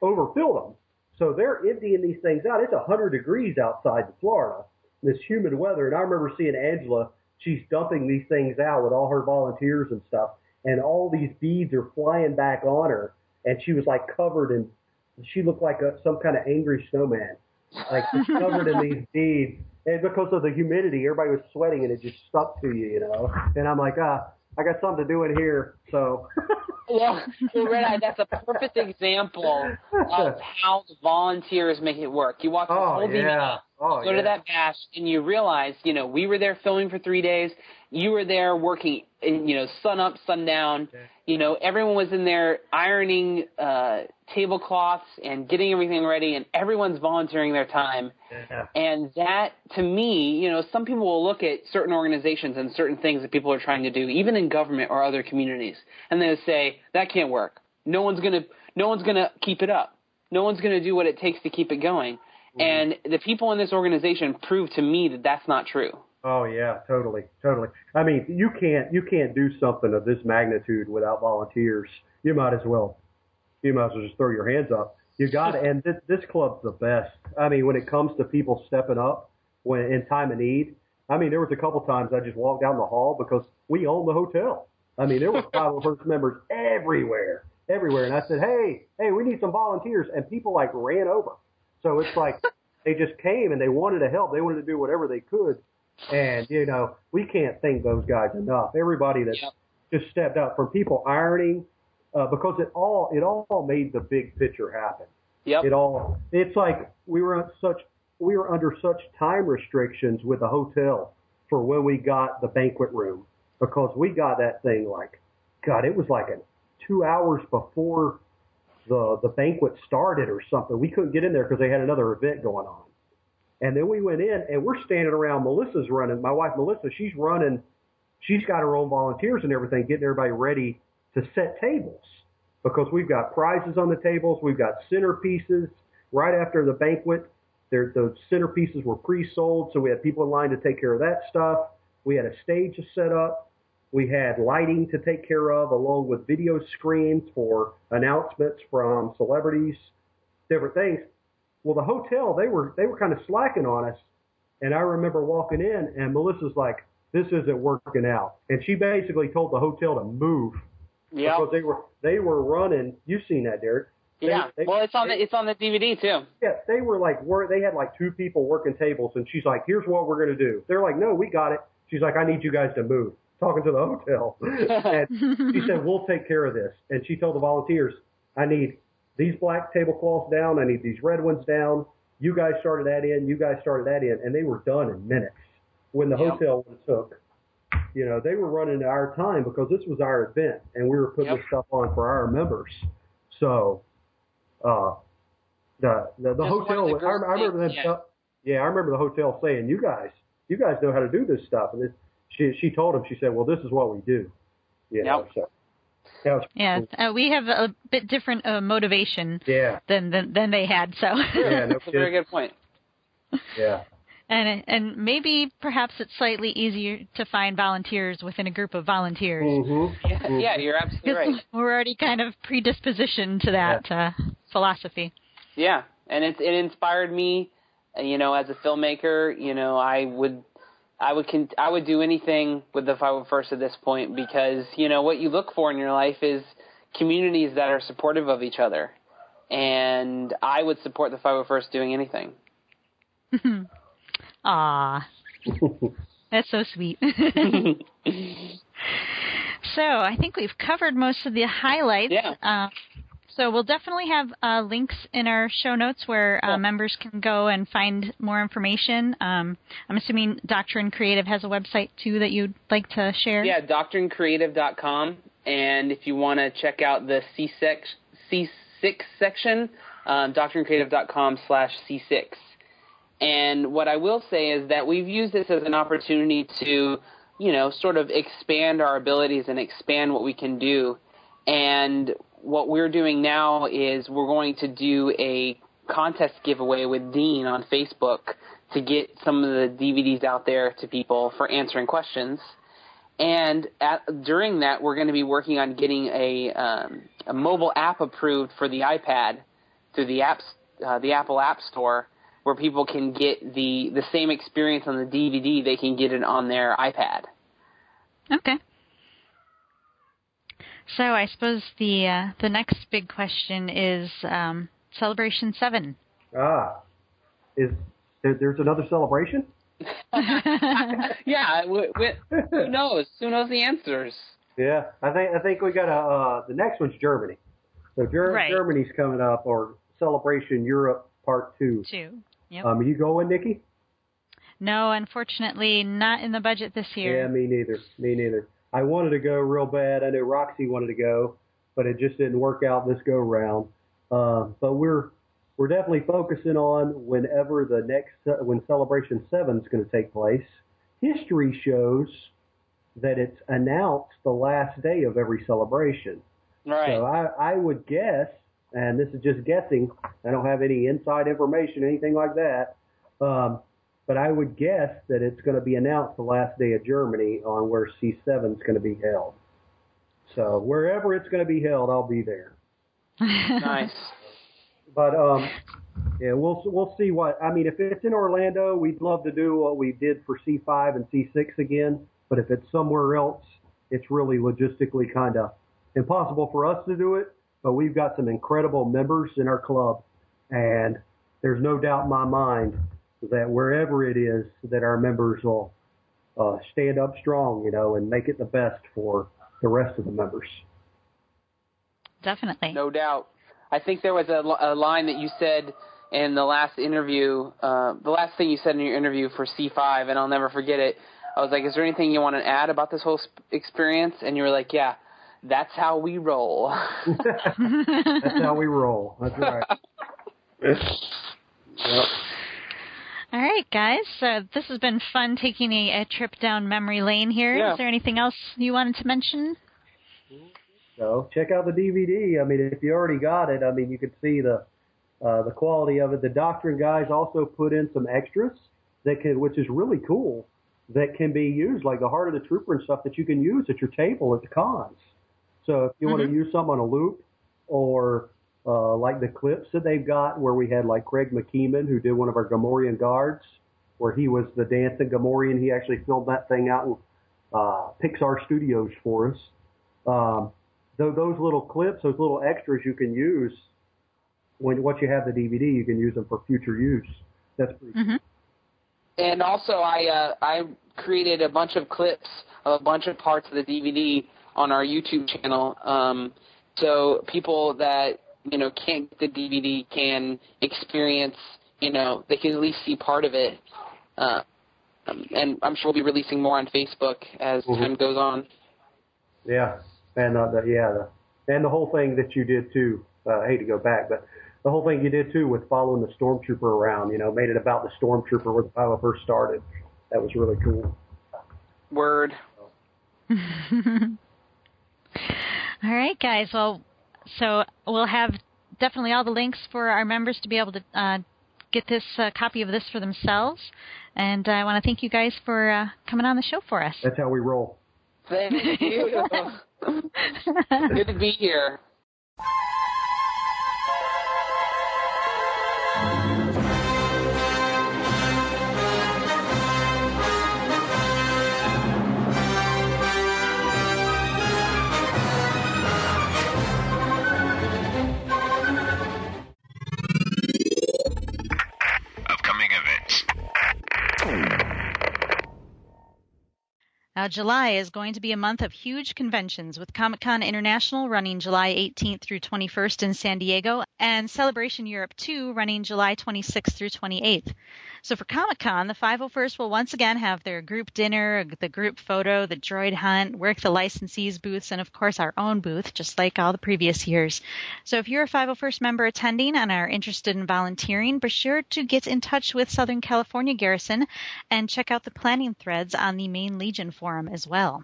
overfilled them. So they're emptying these things out. It's one hundred degrees outside in Florida, this humid weather, and I remember seeing Angela, she's dumping these things out with all her volunteers and stuff, and all these beads are flying back on her, and she was like covered in, she looked like a, some kind of angry snowman, like she's covered in these beads. And because of the humidity, everybody was sweating, and it just stuck to you, you know. And I'm like, ah, I got something to do in here, so. Well, well, Red Eye, that's a perfect example of how the volunteers make it work. You watch the oh, whole yeah. D V D, Oh, Go yeah. to that bash, and you realize, you know, we were there filming for three days. You were there working, you know, sun up, sundown. Okay. You know, everyone was in there ironing uh, tablecloths and getting everything ready, and everyone's volunteering their time. Yeah. And that, to me, you know, some people will look at certain organizations and certain things that people are trying to do, even in government or other communities, and they'll say, that can't work. No one's gonna, no one's gonna keep it up. No one's gonna do what it takes to keep it going. And the people in this organization proved to me that that's not true. Oh, yeah, totally, totally. I mean, you can't you can't do something of this magnitude without volunteers. You might as well. You might as well just throw your hands up. You got to, and this, this club's the best. I mean, when it comes to people stepping up when in time of need, I mean, there was a couple times I just walked down the hall because we owned the hotel. I mean, there were five oh first members everywhere, everywhere. And I said, hey, hey, we need some volunteers. And people, like, ran over. So it's like they just came and they wanted to help. They wanted to do whatever they could. And, you know, we can't thank those guys enough. Everybody that yep. just stepped up, from people ironing, uh, because it all it all made the big picture happen. Yep. It all it's like we were on such we were under such time restrictions with the hotel for when we got the banquet room, because we got that thing like, God, it was like a two hours before the the banquet started or something. We couldn't get in there because they had another event going on. And then we went in, and we're standing around. Melissa's running. My wife, Melissa, she's running. She's got her own volunteers and everything, getting everybody ready to set tables, because we've got prizes on the tables. We've got centerpieces. Right after the banquet, there, the centerpieces were pre-sold, so we had people in line to take care of that stuff. We had a stage to set up. We had lighting to take care of, along with video screens for announcements from celebrities, different things. Well, the hotel, they were they were kind of slacking on us. And I remember walking in, and Melissa's like, this isn't working out. And she basically told the hotel to move. Yeah. Because they were, they were running. You've seen that, Derek. They, yeah. They, well, it's on, they, the, it's on the D V D, too. Yeah. They were like, were, they had like two people working tables, and she's like, here's what we're going to do. They're like, no, we got it. She's like, I need you guys to move. Talking to the hotel. And she said, we'll take care of this. And she told the volunteers, I need these black tablecloths down. I need these red ones down. You guys started that in. You guys started that in. And they were done in minutes when the yep. hotel took. You know, they were running our time because this was our event, and we were putting yep. this stuff on for our members. So uh, the the, the hotel, the I, I remember them, uh, yeah, I remember the hotel saying, you guys, you guys know how to do this stuff. And it's, She she told him, she said, well, this is what we do. You know, yep. so. Yeah, uh, we have a bit different uh, motivation yeah. than, than than they had. So yeah, no that's a very good point. Yeah. And and maybe perhaps it's slightly easier to find volunteers within a group of volunteers. Mm-hmm. Yeah, mm-hmm. yeah, you're absolutely right. We're already kind of predispositioned to that yeah. uh, philosophy. Yeah, and it, it inspired me, you know, as a filmmaker. You know, I would – I would con- I would do anything with the five oh first at this point, because, you know, what you look for in your life is communities that are supportive of each other. And I would support the five oh first doing anything. Aww. That's so sweet. So I think we've covered most of the highlights. Yeah. Uh, so we'll definitely have uh, links in our show notes where uh, cool. members can go and find more information. Um, I'm assuming Doctrine Creative has a website, too, that you'd like to share. Yeah, doctrine creative dot com. And if you want to check out the C six section, um, doctrine creative dot com slash C six. And what I will say is that we've used this as an opportunity to, you know, sort of expand our abilities and expand what we can do. And what we're doing now is we're going to do a contest giveaway with Dean on Facebook to get some of the D V Ds out there to people for answering questions. And at, during that, we're going to be working on getting a, um, a mobile app approved for the iPad through the apps, uh, the Apple App Store, where people can get the, the same experience on the D V D. They can get it on their iPad. Okay. So I suppose the uh, the next big question is um, Celebration seven. Ah, is there, there's another celebration? Yeah, we, we, who knows? Who knows the answers? Yeah, I think I think we got a uh, the next one's Germany. So Ger- right. Germany's coming up, or Celebration Europe Part Two. Two. Yep. Um, are you going, Nikki? No, unfortunately, not in the budget this year. Yeah, me neither. Me neither. I wanted to go real bad. I know Roxy wanted to go, but it just didn't work out this go round. Uh, but we're we're definitely focusing on whenever the next uh, when Celebration seven is going to take place. History shows that it's announced the last day of every celebration. Right. So I, I would guess, and this is just guessing, I don't have any inside information, anything like that, um, but I would guess that it's going to be announced the last day of Germany on where C seven is going to be held. So wherever it's going to be held, I'll be there. Nice. But um, yeah, we'll we'll see what, I mean, if it's in Orlando, we'd love to do what we did for C five and C six again, but if it's somewhere else, it's really logistically kind of impossible for us to do it, but we've got some incredible members in our club, and there's no doubt in my mind that wherever it is that our members will uh, stand up strong, you know, and make it the best for the rest of the members. Definitely. No doubt. I think there was a, a line that you said in the last interview, uh, the last thing you said in your interview for C five, and I'll never forget it. I was like, is there anything you want to add about this whole experience? And you were like, yeah, that's how we roll. That's how we roll. That's right. Yep. All right, guys. So this has been fun taking a, a trip down memory lane here. Yeah. Is there anything else you wanted to mention? So check out the D V D. I mean, if you already got it, I mean, you can see the uh, the quality of it. The Doctrine guys also put in some extras that can, which is really cool, that can be used, like the Heart of the Trooper and stuff that you can use at your table at the cons. So if you mm-hmm. want to use some on a loop, or uh, like the clips that they've got where we had like Craig McKeeman, who did one of our Gamorrean guards, where he was the dancing Gamorrean. He actually filmed that thing out in uh, Pixar Studios for us. Um, though those little clips, those little extras you can use, when once you have the D V D, you can use them for future use. That's pretty mm-hmm. cool. And also I, uh, I created a bunch of clips of a bunch of parts of the D V D on our YouTube channel. Um, so people that, you know, can't get the D V D can experience, you know, they can at least see part of it. Uh, and I'm sure we'll be releasing more on Facebook as mm-hmm. time goes on. Yeah. And, uh, the, yeah, the, and the whole thing that you did too, uh, I hate to go back, but the whole thing you did too with following the Stormtrooper around, you know, made it about the Stormtrooper where the pilot first started. That was really cool. Word. So. All right, guys. Well, so we'll have definitely all the links for our members to be able to uh, get this uh, copy of this for themselves. And uh, I want to thank you guys for uh, coming on the show for us. That's how we roll. Thank you. Good to be here. Now, July is going to be a month of huge conventions, with Comic-Con International running July eighteenth through twenty-first in San Diego, and Celebration Europe two running July twenty-sixth through twenty-eighth. So for Comic-Con, the five oh first will once again have their group dinner, the group photo, the droid hunt, work the licensees' booths, and of course our own booth, just like all the previous years. So if you're a five oh first member attending and are interested in volunteering, be sure to get in touch with Southern California Garrison and check out the planning threads on the main Legion forum as well.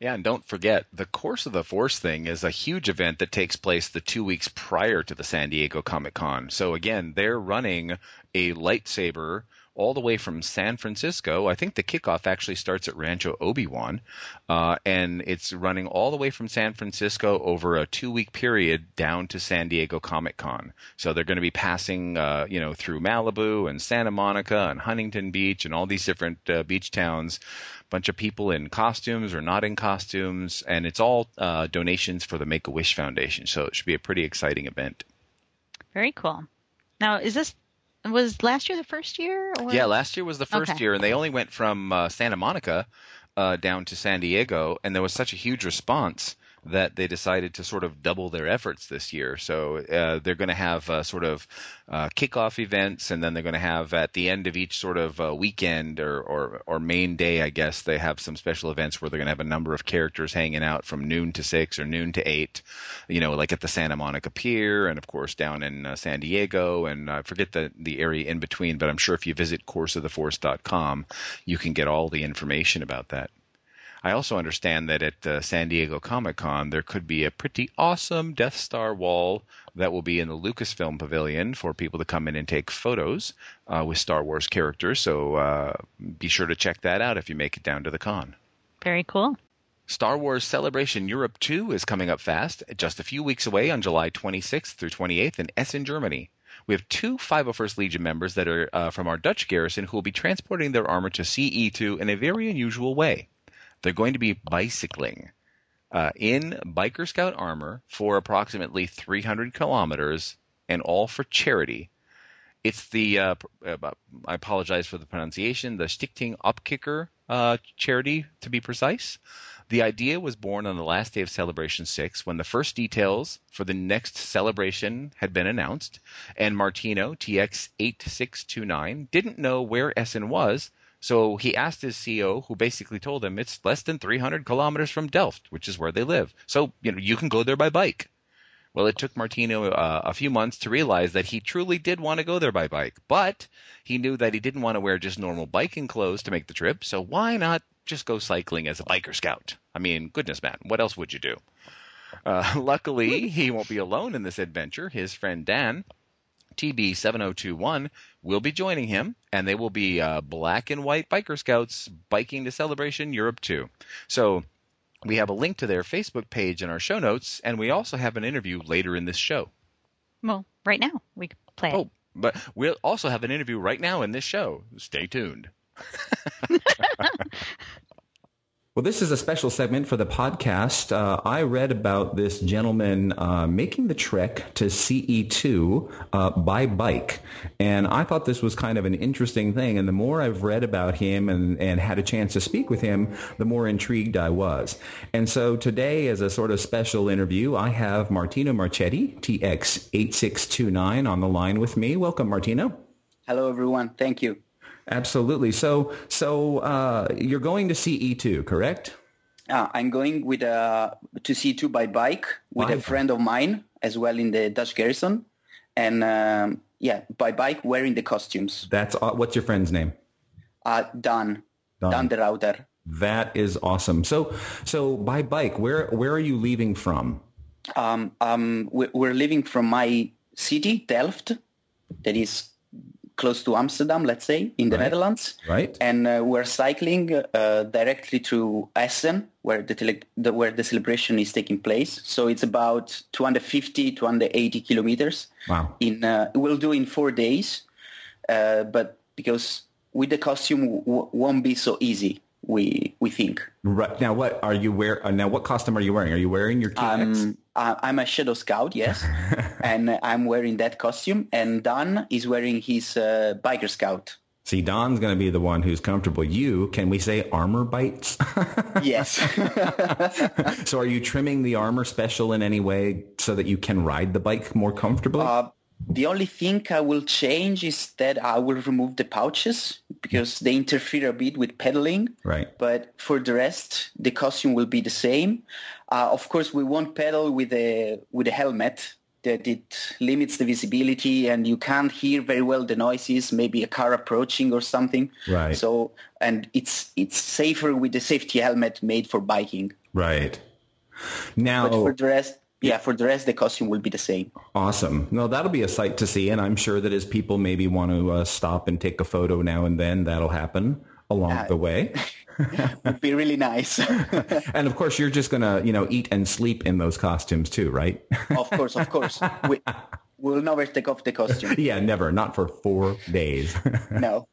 Yeah, and don't forget, the Course of the Force thing is a huge event that takes place the two weeks prior to the San Diego Comic-Con. So again, they're running a lightsaber all the way from San Francisco. I think the kickoff actually starts at Rancho Obi-Wan, uh, and it's running all the way from San Francisco over a two-week period down to San Diego Comic-Con. So they're going to be passing, uh, you know, through Malibu and Santa Monica and Huntington Beach and all these different uh, beach towns. Bunch of people in costumes or not in costumes, and it's all uh, donations for the Make-A-Wish Foundation. So it should be a pretty exciting event. Very cool. Now, is this Was last year the first year? Or? Yeah, last year was the first okay. year, and they only went from uh, Santa Monica uh, down to San Diego, and there was such a huge response that they decided to sort of double their efforts this year. So uh, they're going to have uh, sort of uh, kickoff events, and then they're going to have at the end of each sort of uh, weekend or, or, or main day, I guess, they have some special events where they're going to have a number of characters hanging out from noon to six or noon to eight, you know, like at the Santa Monica Pier and, of course, down in uh, San Diego. And I forget the, the area in between, but I'm sure if you visit course of the force dot com, you can get all the information about that. I also understand that at uh, San Diego Comic-Con, there could be a pretty awesome Death Star wall that will be in the Lucasfilm Pavilion for people to come in and take photos uh, with Star Wars characters. So uh, be sure to check that out if you make it down to the con. Very cool. Star Wars Celebration Europe two is coming up fast, just a few weeks away on July twenty-sixth through twenty-eighth in Essen, Germany. We have two five oh first Legion members that are uh, from our Dutch garrison who will be transporting their armor to C E two in a very unusual way. They're going to be bicycling uh, in Biker Scout armor for approximately three hundred kilometers, and all for charity. It's the, uh, I apologize for the pronunciation, the Stichting Opkikker uh, charity, to be precise. The idea was born on the last day of Celebration six, when the first details for the next celebration had been announced, and Martino, T X eight six two nine, didn't know where Essen was, so he asked his C O, who basically told him it's less than three hundred kilometers from Delft, which is where they live. So, you know, you can go there by bike. Well, it took Martino uh, a few months to realize that he truly did want to go there by bike, but he knew that he didn't want to wear just normal biking clothes to make the trip, so why not just go cycling as a biker scout? I mean, goodness, man, what else would you do? Uh, luckily, he won't be alone in this adventure. His friend Dan, T B seven oh two one, will be joining him, and they will be uh, black and white biker scouts biking to Celebration Europe two. So we have a link to their Facebook page in our show notes, and we also have an interview later in this show. Well, right now we can play. Oh, but we'll also have an interview right now in this show. Stay tuned. Well, this is a special segment for the podcast. Uh, I read about this gentleman uh, making the trek to C E two uh, by bike, and I thought this was kind of an interesting thing. And the more I've read about him and, and had a chance to speak with him, the more intrigued I was. And so today, as a sort of special interview, I have Martino Marchetti, T X eight six two nine, on the line with me. Welcome, Martino. Hello, everyone. Thank you. Absolutely. So, so uh, you're going to C E two, correct? Uh, I'm going with uh, to C E two by bike with Why? a friend of mine as well in the Dutch garrison, and um, yeah, by bike wearing the costumes. That's uh, what's your friend's name? Uh, Dan. Dan. Dan de Router. That is awesome. So, so by bike, where where are you leaving from? Um, um, we're leaving from my city, Delft. That is close to Amsterdam, let's say, in the right. Netherlands. Right. And uh, we're cycling uh, directly to Essen, where the, tele- the where the celebration is taking place. So it's about two hundred fifty, two hundred eighty kilometers. Wow. In uh, we'll do in four days, uh, but because with the costume w- won't be so easy, we we think. Right. Now, what are you wear? Uh, now, what costume are you wearing? Are you wearing your T X? Um, I'm a Shadow Scout, yes, and I'm wearing that costume, and Dan is wearing his uh, Biker Scout. See, Don's going to be the one who's comfortable. You, can we say armor bites? Yes. So are you trimming the armor special in any way so that you can ride the bike more comfortably? Uh, the only thing I will change is that I will remove the pouches because they interfere a bit with pedaling. Right. But for the rest, the costume will be the same. Uh, of course, we won't pedal with a with a helmet that it limits the visibility and you can't hear very well the noises, maybe a car approaching or something. Right. So, and it's it's safer with the safety helmet made for biking. Right. Now, but for the rest. Yeah, for the rest, the costume will be the same. Awesome. No, that'll be a sight to see, and I'm sure that as people maybe want to uh, stop and take a photo now and then, that'll happen along uh, the way. Would be really nice. And, of course, you're just going to, you know, eat and sleep in those costumes too, right? Of course, of course. We, We'll never take off the costume. Yeah, never. Not for four days. No.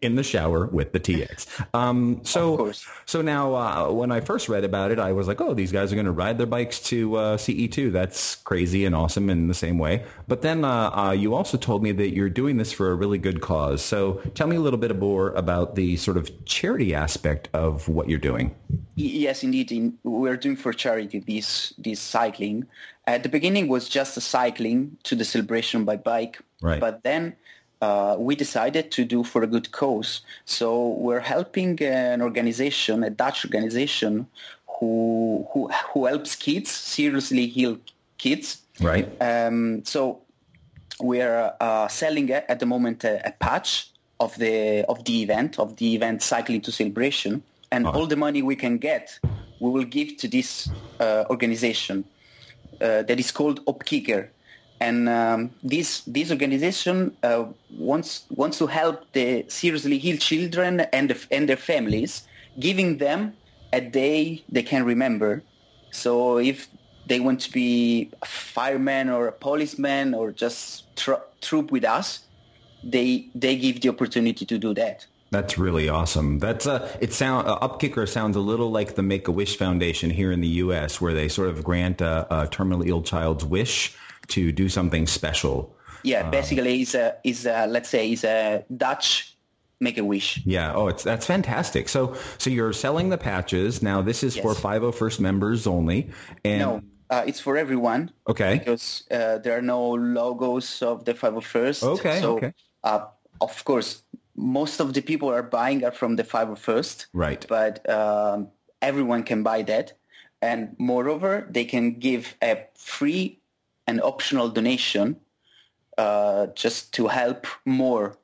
In the shower with the T X. Um, so, so now uh, when I first read about it, I was like, oh, these guys are going to ride their bikes to uh, C E two. That's crazy and awesome in the same way. But then uh, uh, you also told me that you're doing this for a really good cause. So tell me a little bit more about the sort of charity aspect of what you're doing. Yes, indeed. We're doing for charity this, this cycling. At the beginning was just a cycling to the celebration by bike, right. But then uh, we decided to do for a good cause. So we're helping an organization, a Dutch organization, who who who helps kids, seriously ill kids. Right. Um, so we are uh, selling at the moment a, a patch of the of the event of the event cycling to celebration, and uh-huh. all the money we can get, we will give to this uh, organization. Uh, that is called Op Kicker, and um, this this organization uh, wants wants to help the seriously ill children and the, and their families, giving them a day they can remember. So if they want to be a fireman or a policeman or just tr- troop with us, they they give the opportunity to do that. That's really awesome. That's uh, it sound uh, Upkicker sounds a little like the Make-A-Wish Foundation here in the U S, where they sort of grant a, a terminally ill child's wish to do something special. Yeah, basically, um, is a is a, let's say is a Dutch Make-A-Wish. Yeah. Oh, it's that's fantastic. So so you're selling the patches now. This is yes. for five oh first members only. And no. Uh, it's for everyone. Okay. Because uh, there are no logos of the five oh first. Okay. So, okay. Uh, of course. Most of the people are buying are from the five oh first, right? But um, everyone can buy that, and moreover, they can give a free and optional donation uh, just to help more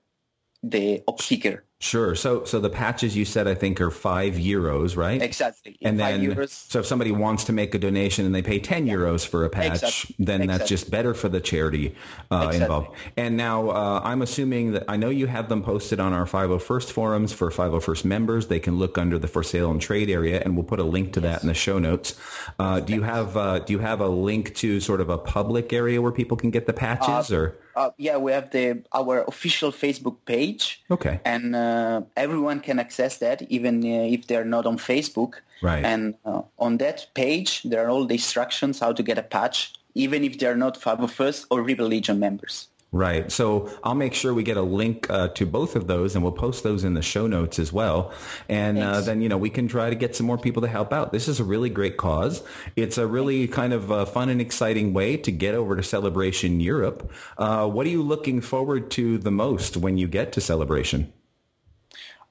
the Op Kicker. Sure. So, so the patches you said I think are five euros, right? Exactly. And five then, euros. So if somebody wants to make a donation and they pay ten yeah. euros for a patch, exactly. then exactly. that's just better for the charity uh, exactly. involved. And now uh, I'm assuming that I know you have them posted on our five oh first forums for five oh first members. They can look under the for sale and trade area, and we'll put a link to yes. that in the show notes. Uh, do you have uh, do you have a link to sort of a public area where people can get the patches uh, or? Uh, yeah, we have the our official Facebook page. Okay. And uh, everyone can access that, even uh, if they're not on Facebook. Right. And uh, on that page, there are all the instructions how to get a patch, even if they're not five oh first or Rebel Legion members. Right. So I'll make sure we get a link uh, to both of those, and we'll post those in the show notes as well. And uh, then, you know, we can try to get some more people to help out. This is a really great cause. It's a really kind of uh, fun and exciting way to get over to Celebration Europe. Uh, what are you looking forward to the most when you get to Celebration?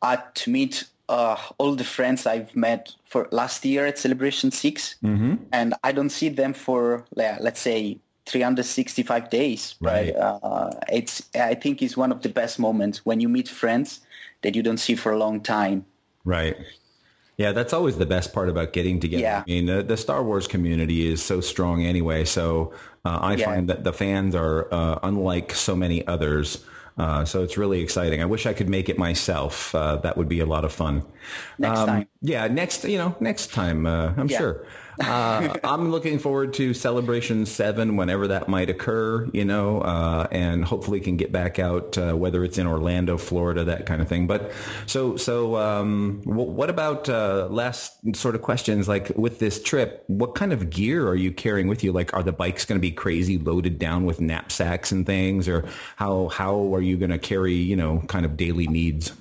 Uh, to meet uh, all the friends I've met for last year at Celebration six. Mm-hmm. And I don't see them for, let's say, three hundred sixty-five days, right? But, uh, it's I think it's one of the best moments when you meet friends that you don't see for a long time. Right. Yeah, that's always the best part about getting together. Yeah. I mean, the, the Star Wars community is so strong anyway. So uh, I yeah. find that the fans are uh, unlike so many others. Uh, so it's really exciting. I wish I could make it myself. Uh, that would be a lot of fun. Next um, time. Yeah, next, you know, next time, uh, I'm yeah. sure. uh, I'm looking forward to Celebration seven, whenever that might occur, you know, uh, and hopefully can get back out, uh, whether it's in Orlando, Florida, that kind of thing. But so, so um, w- what about uh, last sort of questions, like with this trip, what kind of gear are you carrying with you? Like, are the bikes going to be crazy loaded down with knapsacks and things, or how, how are you going to carry, you know, kind of daily needs?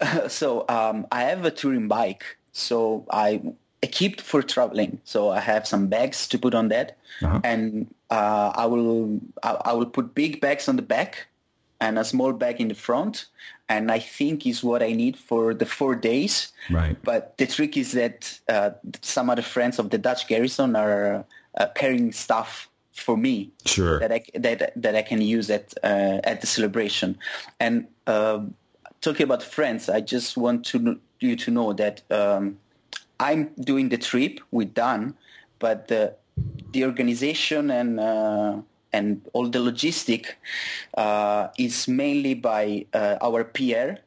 Uh, so um, I have a touring bike, so I... equipped for traveling, so I have some bags to put on that, uh-huh. and uh, I will I, I will put big bags on the back and a small bag in the front, and I think is what I need for the four days. Right. But the trick is that uh, some other friends of the Dutch Garrison are uh, carrying stuff for me, sure. that I that that I can use at uh, at the celebration. And uh, talking about friends, I just want to you to know that. Um, I'm doing the trip with Dan, but the, the organization and uh, and all the logistic uh, is mainly by uh, our P R,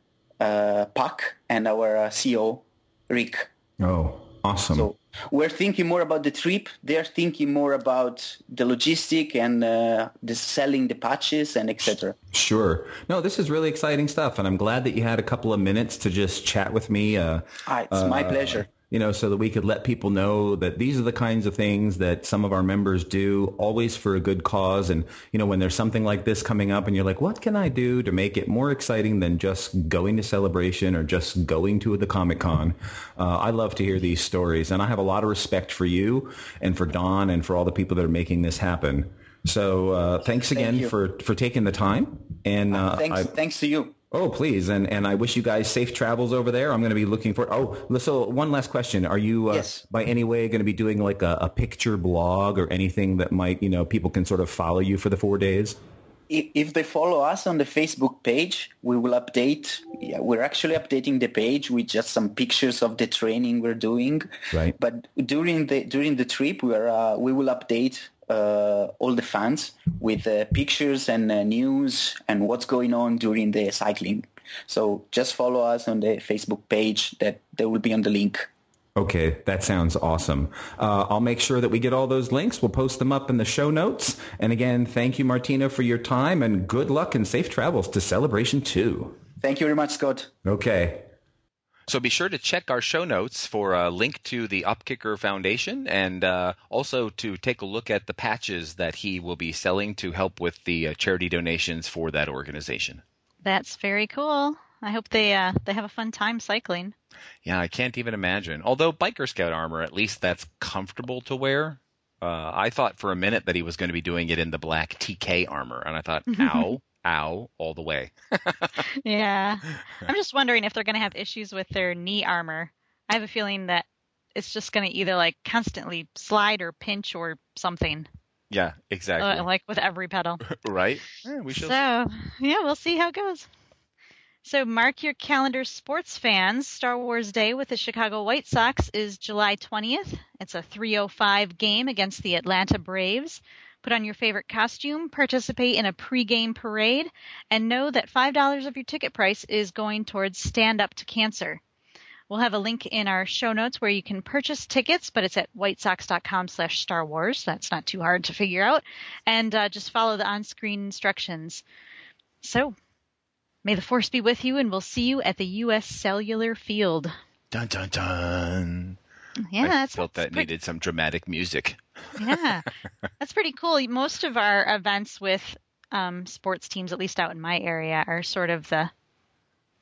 uh, Pak, and our uh, C E O, Rick. Oh, Awesome. So we're thinking more about the trip. They're thinking more about the logistic and uh, the selling the patches and et cetera. Sure. No, this is really exciting stuff. And I'm glad that you had a couple of minutes to just chat with me. Uh, ah, it's uh, my pleasure. You know, so that we could let people know that these are the kinds of things that some of our members do, always for a good cause. And, you know, when there's something like this coming up and you're like, what can I do to make it more exciting than just going to Celebration or just going to the Comic-Con? Uh, I love to hear these stories. And I have a lot of respect for you and for Don and for all the people that are making this happen. So uh, thanks again Thank for, for taking the time. And uh, uh, thanks, I, thanks to you. Oh, please. And and I wish you guys safe travels over there. I'm going to be looking for. Oh, so one last question. Are you uh, yes. by any way going to be doing like a, a picture blog or anything that might, you know, people can sort of follow you for the four days? If, if they follow us on the Facebook page, we will update. Yeah, we're actually updating the page with just some pictures of the training we're doing. Right. But during the during the trip, we are uh, we will update Uh, all the fans with uh, pictures and uh, news and what's going on during the cycling. So just follow us on the Facebook page that there will be on the link. Okay, that sounds awesome. Uh, I'll make sure that we get all those links. We'll post them up in the show notes. And again, thank you, Martina, for your time and good luck and safe travels to Celebration two. Thank you very much, Scott. Okay. So be sure to check our show notes for a link to the Upkicker Foundation and uh, also to take a look at the patches that he will be selling to help with the uh, charity donations for that organization. That's very cool. I hope they uh, they have a fun time cycling. Yeah, I can't even imagine. Although Biker Scout armor, at least that's comfortable to wear. Uh, I thought for a minute that he was going to be doing it in the black T K armor, and I thought, ow. Ow, all the way. Yeah. I'm just wondering if they're going to have issues with their knee armor. I have a feeling that it's just going to either like constantly slide or pinch or something. Yeah, exactly. Uh, like with every pedal. Right. Yeah, we shall so, see. Yeah, we'll see how it goes. So mark your calendar, sports fans. Star Wars Day with the Chicago White Sox is July twentieth. It's a three oh five game against the Atlanta Braves. Put on your favorite costume, participate in a pregame parade, and know that five dollars of your ticket price is going towards Stand Up to Cancer. We'll have a link in our show notes where you can purchase tickets, but it's at whitesox.com slash Star Wars. That's not too hard to figure out. And uh, just follow the on-screen instructions. So, may the force be with you, and we'll see you at the U S Cellular Field. Dun, dun, dun. Yeah, I that's, felt that's that pretty, needed some dramatic music. Yeah, that's pretty cool. Most of our events with um, sports teams, at least out in my area, are sort of the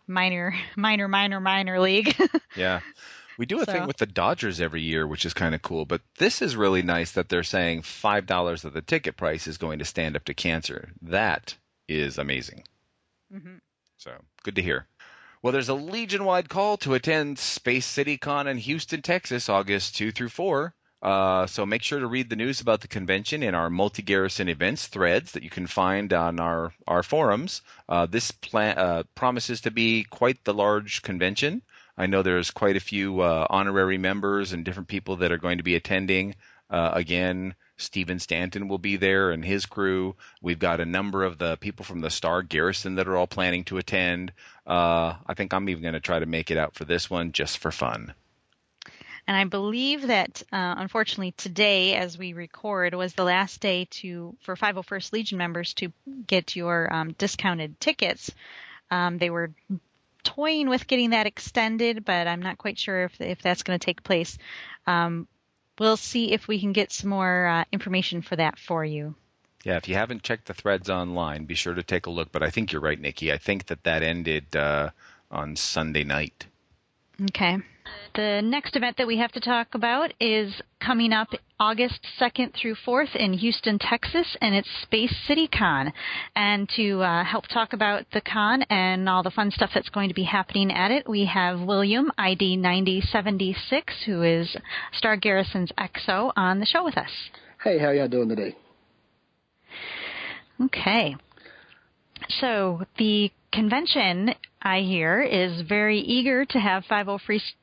minor, minor, minor, minor league. Yeah. We do a so. thing with the Dodgers every year, which is kind of cool. But this is really nice that they're saying five dollars of the ticket price is going to Stand Up to Cancer. That is amazing. Mm-hmm. So good to hear. Well, there's a legion-wide call to attend Space City Con in Houston, Texas, August second through the fourth. Uh, so make sure to read the news about the convention in our multi-garrison events threads that you can find on our, our forums. Uh, this plan, uh, promises to be quite the large convention. I know there's quite a few uh, honorary members and different people that are going to be attending. Uh, again, Steven Stanton will be there and his crew. We've got a number of the people from the Star Garrison that are all planning to attend. Uh, I think I'm even going to try to make it out for this one just for fun. And I believe that, uh, unfortunately, today as we record was the last day to for five oh first Legion members to get your um, discounted tickets. Um, they were toying with getting that extended, but I'm not quite sure if if that's going to take place. Um We'll see if we can get some more uh, information for that for you. Yeah, if you haven't checked the threads online, be sure to take a look. But I think you're right, Nikki. I think that that ended uh, on Sunday night. Okay. The next event that we have to talk about is coming up August second through the fourth in Houston, Texas, and it's Space City Con. And to uh, help talk about the con and all the fun stuff that's going to be happening at it, we have William, I D ninety seventy-six, who is Star Garrison's X O, on the show with us. Hey, how y'all doing today? Okay. So the convention, I hear, is very eager to have five oh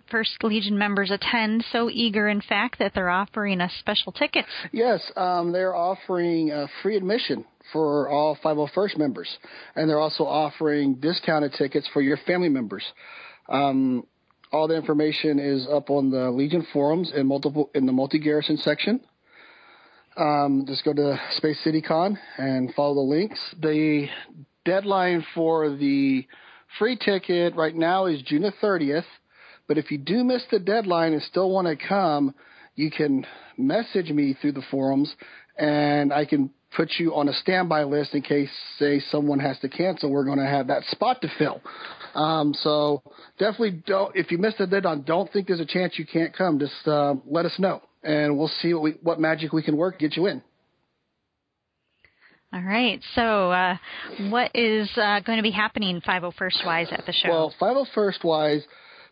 first Legion members attend, so eager, in fact, that they're offering us special tickets. Yes, um, they're offering uh, free admission for all five oh first members, and they're also offering discounted tickets for your family members. Um, All the information is up on the Legion forums in multiple in the multi-garrison section. Um, just go to Space City Con and follow the links. The deadline for the free ticket right now is June the thirtieth. But if you do miss the deadline and still want to come, you can message me through the forums, and I can put you on a standby list in case, say, someone has to cancel. We're going to have that spot to fill. Um, so definitely don't – if you missed the deadline, don't think there's a chance you can't come. Just uh, let us know, and we'll see what, we, what magic we can work to get you in. All right. So uh, what is uh, going to be happening five oh first-wise at the show? Well, five oh first-wise,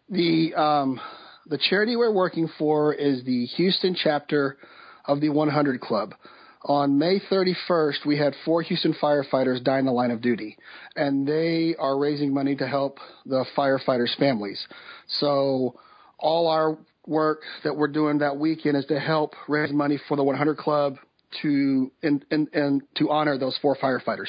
the um, the charity we're working for is the Houston chapter of the one hundred Club. On May thirty-first, we had four Houston firefighters die in the line of duty, and they are raising money to help the firefighters' families. So all our work that we're doing that weekend is to help raise money for the one hundred Club to and, and, and to honor those four firefighters.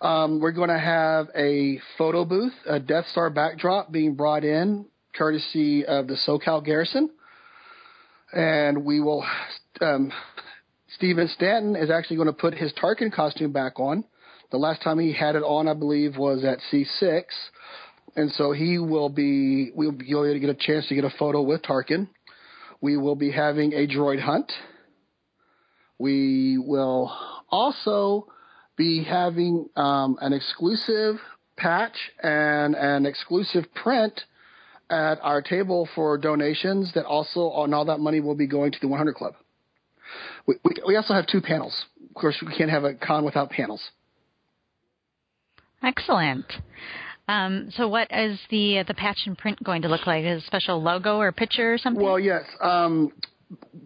Um, we're going to have a photo booth, a Death Star backdrop being brought in courtesy of the SoCal Garrison, and we will um, – Steven Stanton is actually going to put his Tarkin costume back on. The last time he had it on, I believe, was at C six. And so he will be, we'll be able to get a chance to get a photo with Tarkin. We will be having a droid hunt. We will also be having um, an exclusive patch and an exclusive print at our table for donations that also, on all that money, will be going to the one hundred Club. We, we also have two panels. Of course, we can't have a con without panels. Excellent. Um, so what is the the patch and print going to look like? Is it a special logo or picture or something? Well, yes. Um,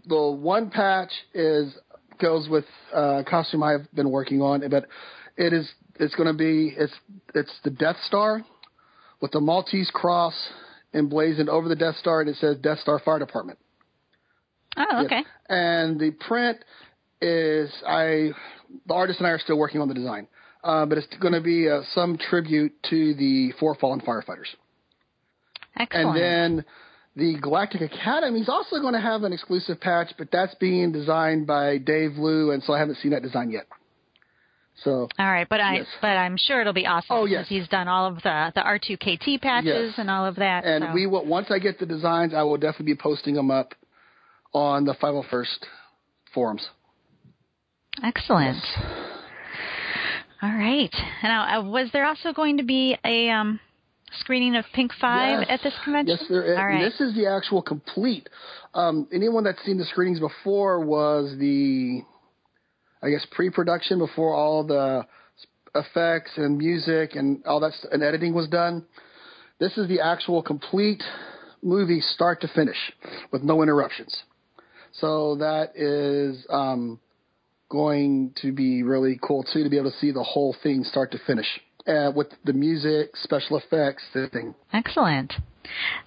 the one patch is goes with a costume I've been working on, but it is it's going to be it's it's the Death Star with the Maltese cross emblazoned over the Death Star, and it says Death Star Fire Department. Oh, okay. Yes. And the print is I, the artist and I are still working on the design, uh, but it's going to be uh, some tribute to the four fallen firefighters. Excellent. And then the Galactic Academy is also going to have an exclusive patch, but that's being designed by Dave Liu, and so I haven't seen that design yet. So all right, but I yes. but I'm sure it'll be awesome. Oh yes, he's done all of the the R two K T patches yes. and all of that. And so. we will once I get the designs, I will definitely be posting them up on the five oh first forums. Excellent. Yes. All right. Now, was there also going to be a um, screening of Pink Five yes. at this convention? Yes, there is. All right. This is the actual complete. Um, anyone that's seen the screenings before was the, I guess, pre-production before all the effects and music and all that and editing was done. This is the actual complete movie start to finish with no interruptions. So that is um, going to be really cool, too, to be able to see the whole thing start to finish uh, with the music, special effects, the thing. Excellent.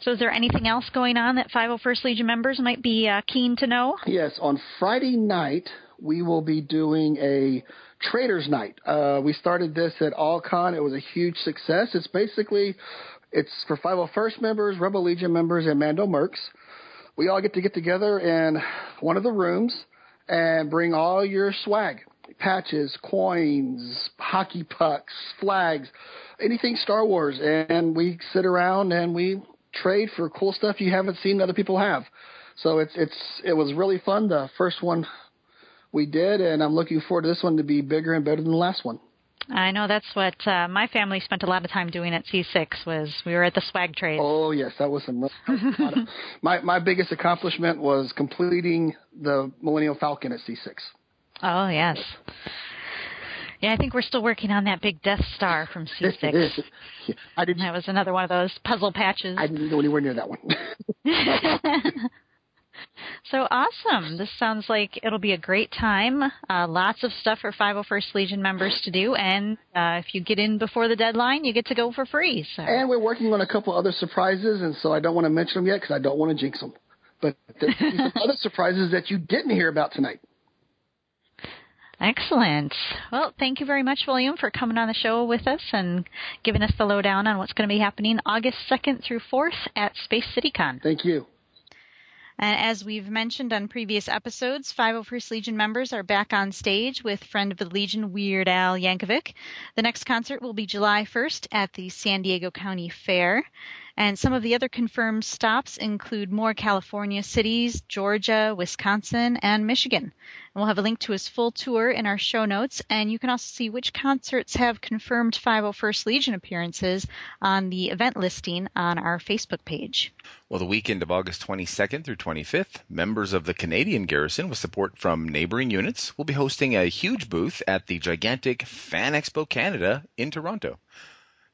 So is there anything else going on that five oh first Legion members might be uh, keen to know? Yes. On Friday night, we will be doing a Traders Night. Uh, we started this at AllCon. It was a huge success. It's basically it's for five oh first members, Rebel Legion members, and Mando Mercs. We all get to get together in one of the rooms and bring all your swag, patches, coins, hockey pucks, flags, anything Star Wars. And we sit around and we trade for cool stuff you haven't seen other people have. So it's it's it was really fun, the first one we did, and I'm looking forward to this one to be bigger and better than the last one. I know that's what uh, my family spent a lot of time doing at C six was we were at the swag trade. Oh, yes, that was some really my, my biggest accomplishment was completing the Millennium Falcon at C six. Oh, yes. Yeah, I think we're still working on that big Death Star from C six. yeah, I didn't, that was another one of those puzzle patches. I didn't go anywhere near that one. So awesome. This sounds like it'll be a great time. Uh, lots of stuff for five oh first Legion members to do. And uh, if you get in before the deadline, you get to go for free. So. And we're working on a couple other surprises, and so I don't want to mention them yet because I don't want to jinx them. But there's some other surprises that you didn't hear about tonight. Excellent. Well, thank you very much, William, for coming on the show with us and giving us the lowdown on what's going to be happening August second through fourth at Space City Con. Thank you. And as we've mentioned on previous episodes, five oh first Legion members are back on stage with friend of the Legion, Weird Al Yankovic. The next concert will be July first at the San Diego County Fair. And some of the other confirmed stops include more California cities, Georgia, Wisconsin, and Michigan. And we'll have a link to his full tour in our show notes. And you can also see which concerts have confirmed five oh first Legion appearances on the event listing on our Facebook page. Well, the weekend of August twenty-second through twenty-fifth, members of the Canadian Garrison with support from neighboring units will be hosting a huge booth at the gigantic Fan Expo Canada in Toronto.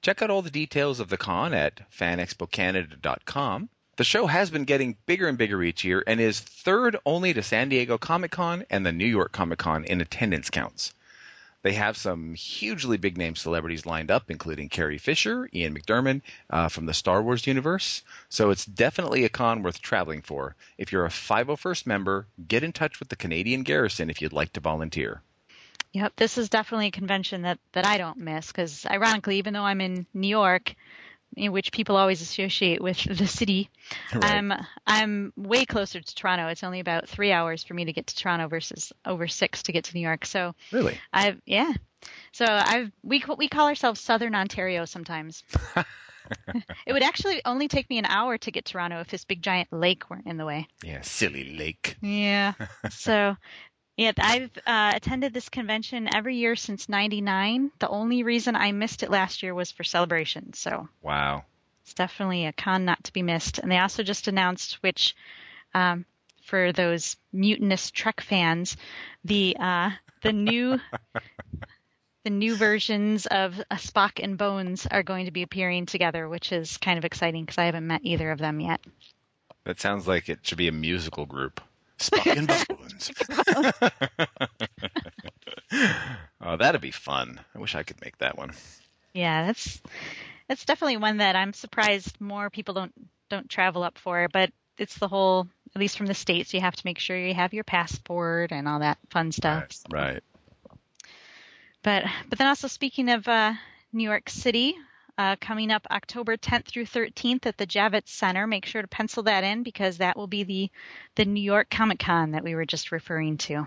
Check out all the details of the con at fan expo canada dot com. The show has been getting bigger and bigger each year and is third only to San Diego Comic-Con and the New York Comic-Con in attendance counts. They have some hugely big-name celebrities lined up, including Carrie Fisher, Ian McDiarmid uh, from the Star Wars universe. So it's definitely a con worth traveling for. If you're a five oh first member, get in touch with the Canadian Garrison if you'd like to volunteer. Yep, this is definitely a convention that, that I don't miss because, ironically, even though I'm in New York, in which people always associate with the city, right. I'm I'm way closer to Toronto. It's only about three hours for me to get to Toronto versus over six to get to New York. So really, I've yeah. So I've we we call ourselves Southern Ontario sometimes. It would actually only take me an hour to get to Toronto if this big giant lake weren't in the way. Yeah, silly lake. Yeah. So. Yeah, I've uh, attended this convention every year since ninety-nine. The only reason I missed it last year was for celebration. So wow, it's definitely a con not to be missed. And they also just announced, which um, for those mutinous Trek fans, the uh, the new the new versions of uh, Spock and Bones are going to be appearing together, which is kind of exciting because I haven't met either of them yet. That sounds like it should be a musical group. Spock and Bones. Oh, that'd be fun. I wish I could make that one. Yeah, that's that's definitely one that I'm surprised more people don't don't travel up for. But it's the whole, at least from the States, you have to make sure you have your passport and all that fun stuff. Right. So. Right. But but then also speaking of uh, New York City. Uh, coming up October tenth through thirteenth at the Javits Center. Make sure to pencil that in because that will be the, the New York Comic Con that we were just referring to.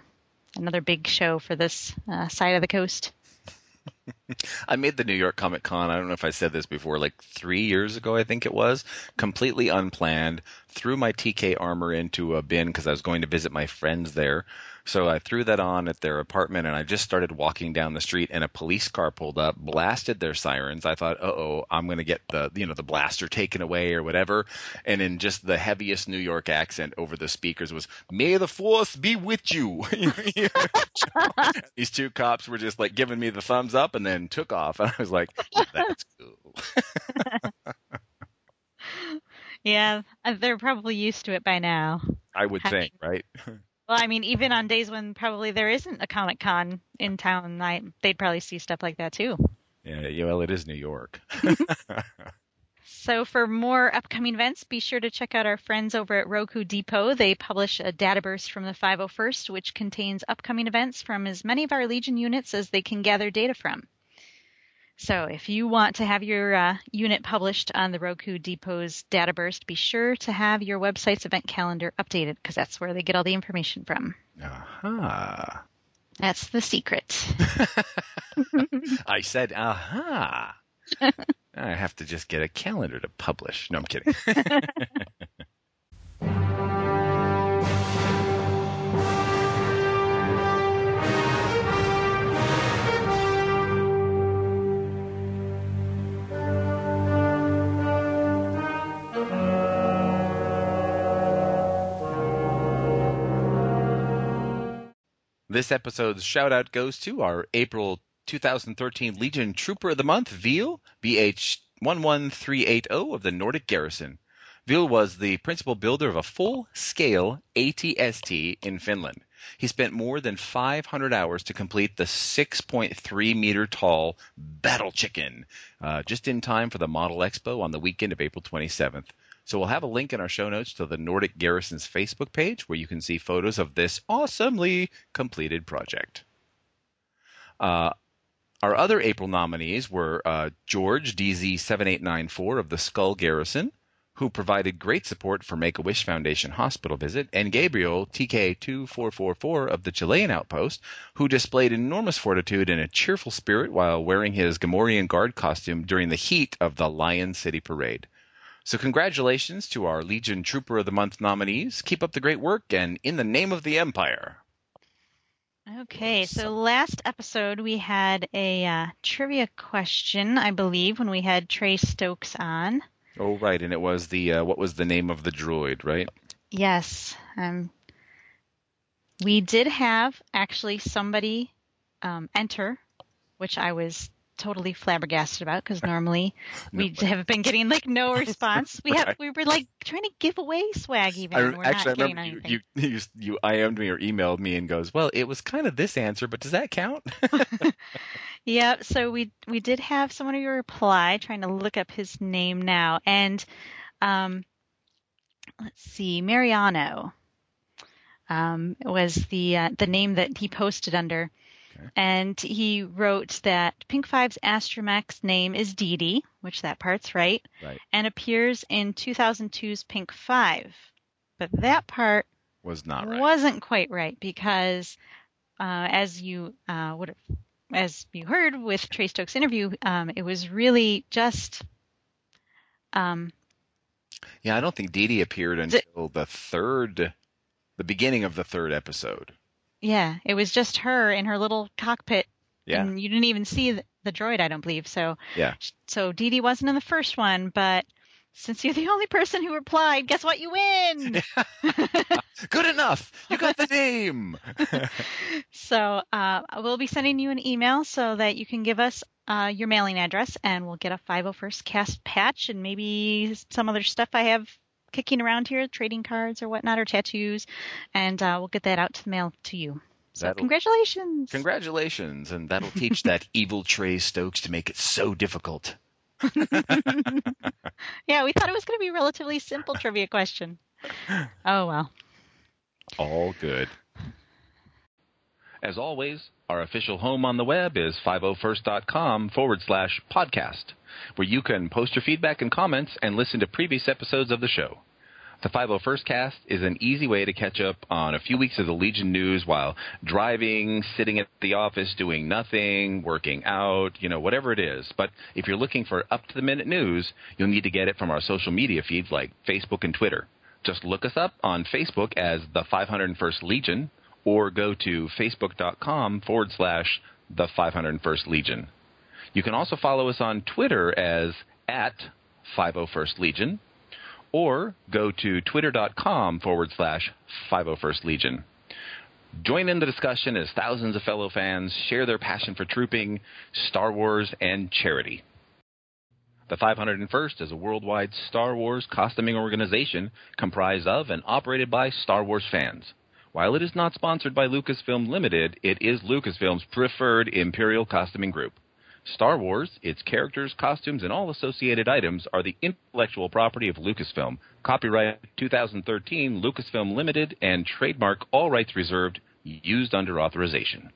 Another big show for this uh, side of the coast. I made the New York Comic Con, I don't know if I said this before, like three years ago I think it was, completely unplanned, threw my T K armor into a bin because I was going to visit my friends there. So I threw that on at their apartment, and I just started walking down the street, and a police car pulled up, blasted their sirens. I thought, uh-oh, I'm going to get the you know the blaster taken away or whatever. And in just the heaviest New York accent over the speakers was, "May the force be with you." These two cops were just like giving me the thumbs up and then took off. And I was like, that's cool. Yeah, they're probably used to it by now. I would Having- think, right? Well, I mean, even on days when probably there isn't a Comic-Con in town, I, they'd probably see stuff like that, too. Yeah, well, it is New York. So for more upcoming events, be sure to check out our friends over at Roku Depot. They publish a databurst from the five oh first, which contains upcoming events from as many of our Legion units as they can gather data from. So if you want to have your uh, unit published on the Roku Depot's Databurst, be sure to have your website's event calendar updated because that's where they get all the information from. Uh-huh. That's the secret. I said, aha. Uh-huh. I have to just get a calendar to publish. No, I'm kidding. This episode's shout-out goes to our April twenty thirteen Legion Trooper of the Month, Veal, B H one one three eight zero of the Nordic Garrison. Veal was the principal builder of a full-scale A T S T in Finland. He spent more than five hundred hours to complete the six point three meter tall Battle Chicken, uh, just in time for the Model Expo on the weekend of April twenty-seventh. So we'll have a link in our show notes to the Nordic Garrison's Facebook page where you can see photos of this awesomely completed project. Uh, our other April nominees were uh, George D Z seven eight nine four of the Skull Garrison, who provided great support for Make-A-Wish Foundation hospital visit, and Gabriel T K two four four four of the Chilean outpost, who displayed enormous fortitude and a cheerful spirit while wearing his Gamorrean Guard costume during the heat of the Lion City Parade. So congratulations to our Legion Trooper of the Month nominees. Keep up the great work, and in the name of the Empire. Okay, so last episode we had a uh, trivia question, I believe, when we had Trey Stokes on. Oh, right, and it was the, uh, what was the name of the droid, right? Yes. Um, we did have, actually, somebody um, enter, which I was totally flabbergasted about, because normally we have been getting like no response. We have we were like trying to give away swag even. I, and we're actually, not I remember getting you, you, you you I M'd me or emailed me and goes, well, it was kind of this answer, but does that count? Yeah, so we we did have someone who replied, trying to look up his name now, and um, let's see, Mariano um, was the uh, the name that he posted under. And he wrote that Pink Five's astromech's name is Dee Dee, which that part's right, right, and appears in two thousand two's Pink Five. But that part was not right. Wasn't quite right because, uh, as you uh, would, as you heard with Trey Stokes' interview, um, it was really just. Um, yeah, I don't think Dee Dee appeared until th- the third, the beginning of the third episode. Yeah, it was just her in her little cockpit. Yeah. And you didn't even see the, the droid, I don't believe. So, yeah. So Dee Dee wasn't in the first one, but since you're the only person who replied, guess what? You win! Good enough! You got the name! So uh, we'll be sending you an email so that you can give us uh, your mailing address, and we'll get a five oh first cast patch and maybe some other stuff I have kicking around here, trading cards or whatnot, or tattoos, and uh, we'll get that out to the mail to you. So that'll, congratulations! Congratulations, and that'll teach that evil Trey Stokes to make it so difficult. Yeah, we thought it was going to be a relatively simple trivia question. Oh, well. All good. As always, our official home on the web is five oh first dot com forward slash podcast, where you can post your feedback and comments and listen to previous episodes of the show. The five oh first Cast is an easy way to catch up on a few weeks of the Legion news while driving, sitting at the office, doing nothing, working out, you know, whatever it is. But if you're looking for up-to-the-minute news, you'll need to get it from our social media feeds like Facebook and Twitter. Just look us up on Facebook as the five oh first Legion, or go to facebook dot com forward slash the five oh first Legion. You can also follow us on Twitter as at five oh first Legion, or go to twitter dot com forward slash five oh first Legion. Join in the discussion as thousands of fellow fans share their passion for trooping, Star Wars, and charity. The five oh first is a worldwide Star Wars costuming organization comprised of and operated by Star Wars fans. While it is not sponsored by Lucasfilm Limited, it is Lucasfilm's preferred Imperial costuming group. Star Wars, its characters, costumes, and all associated items are the intellectual property of Lucasfilm. Copyright twenty thirteen, Lucasfilm Limited, and trademark, all rights reserved, used under authorization.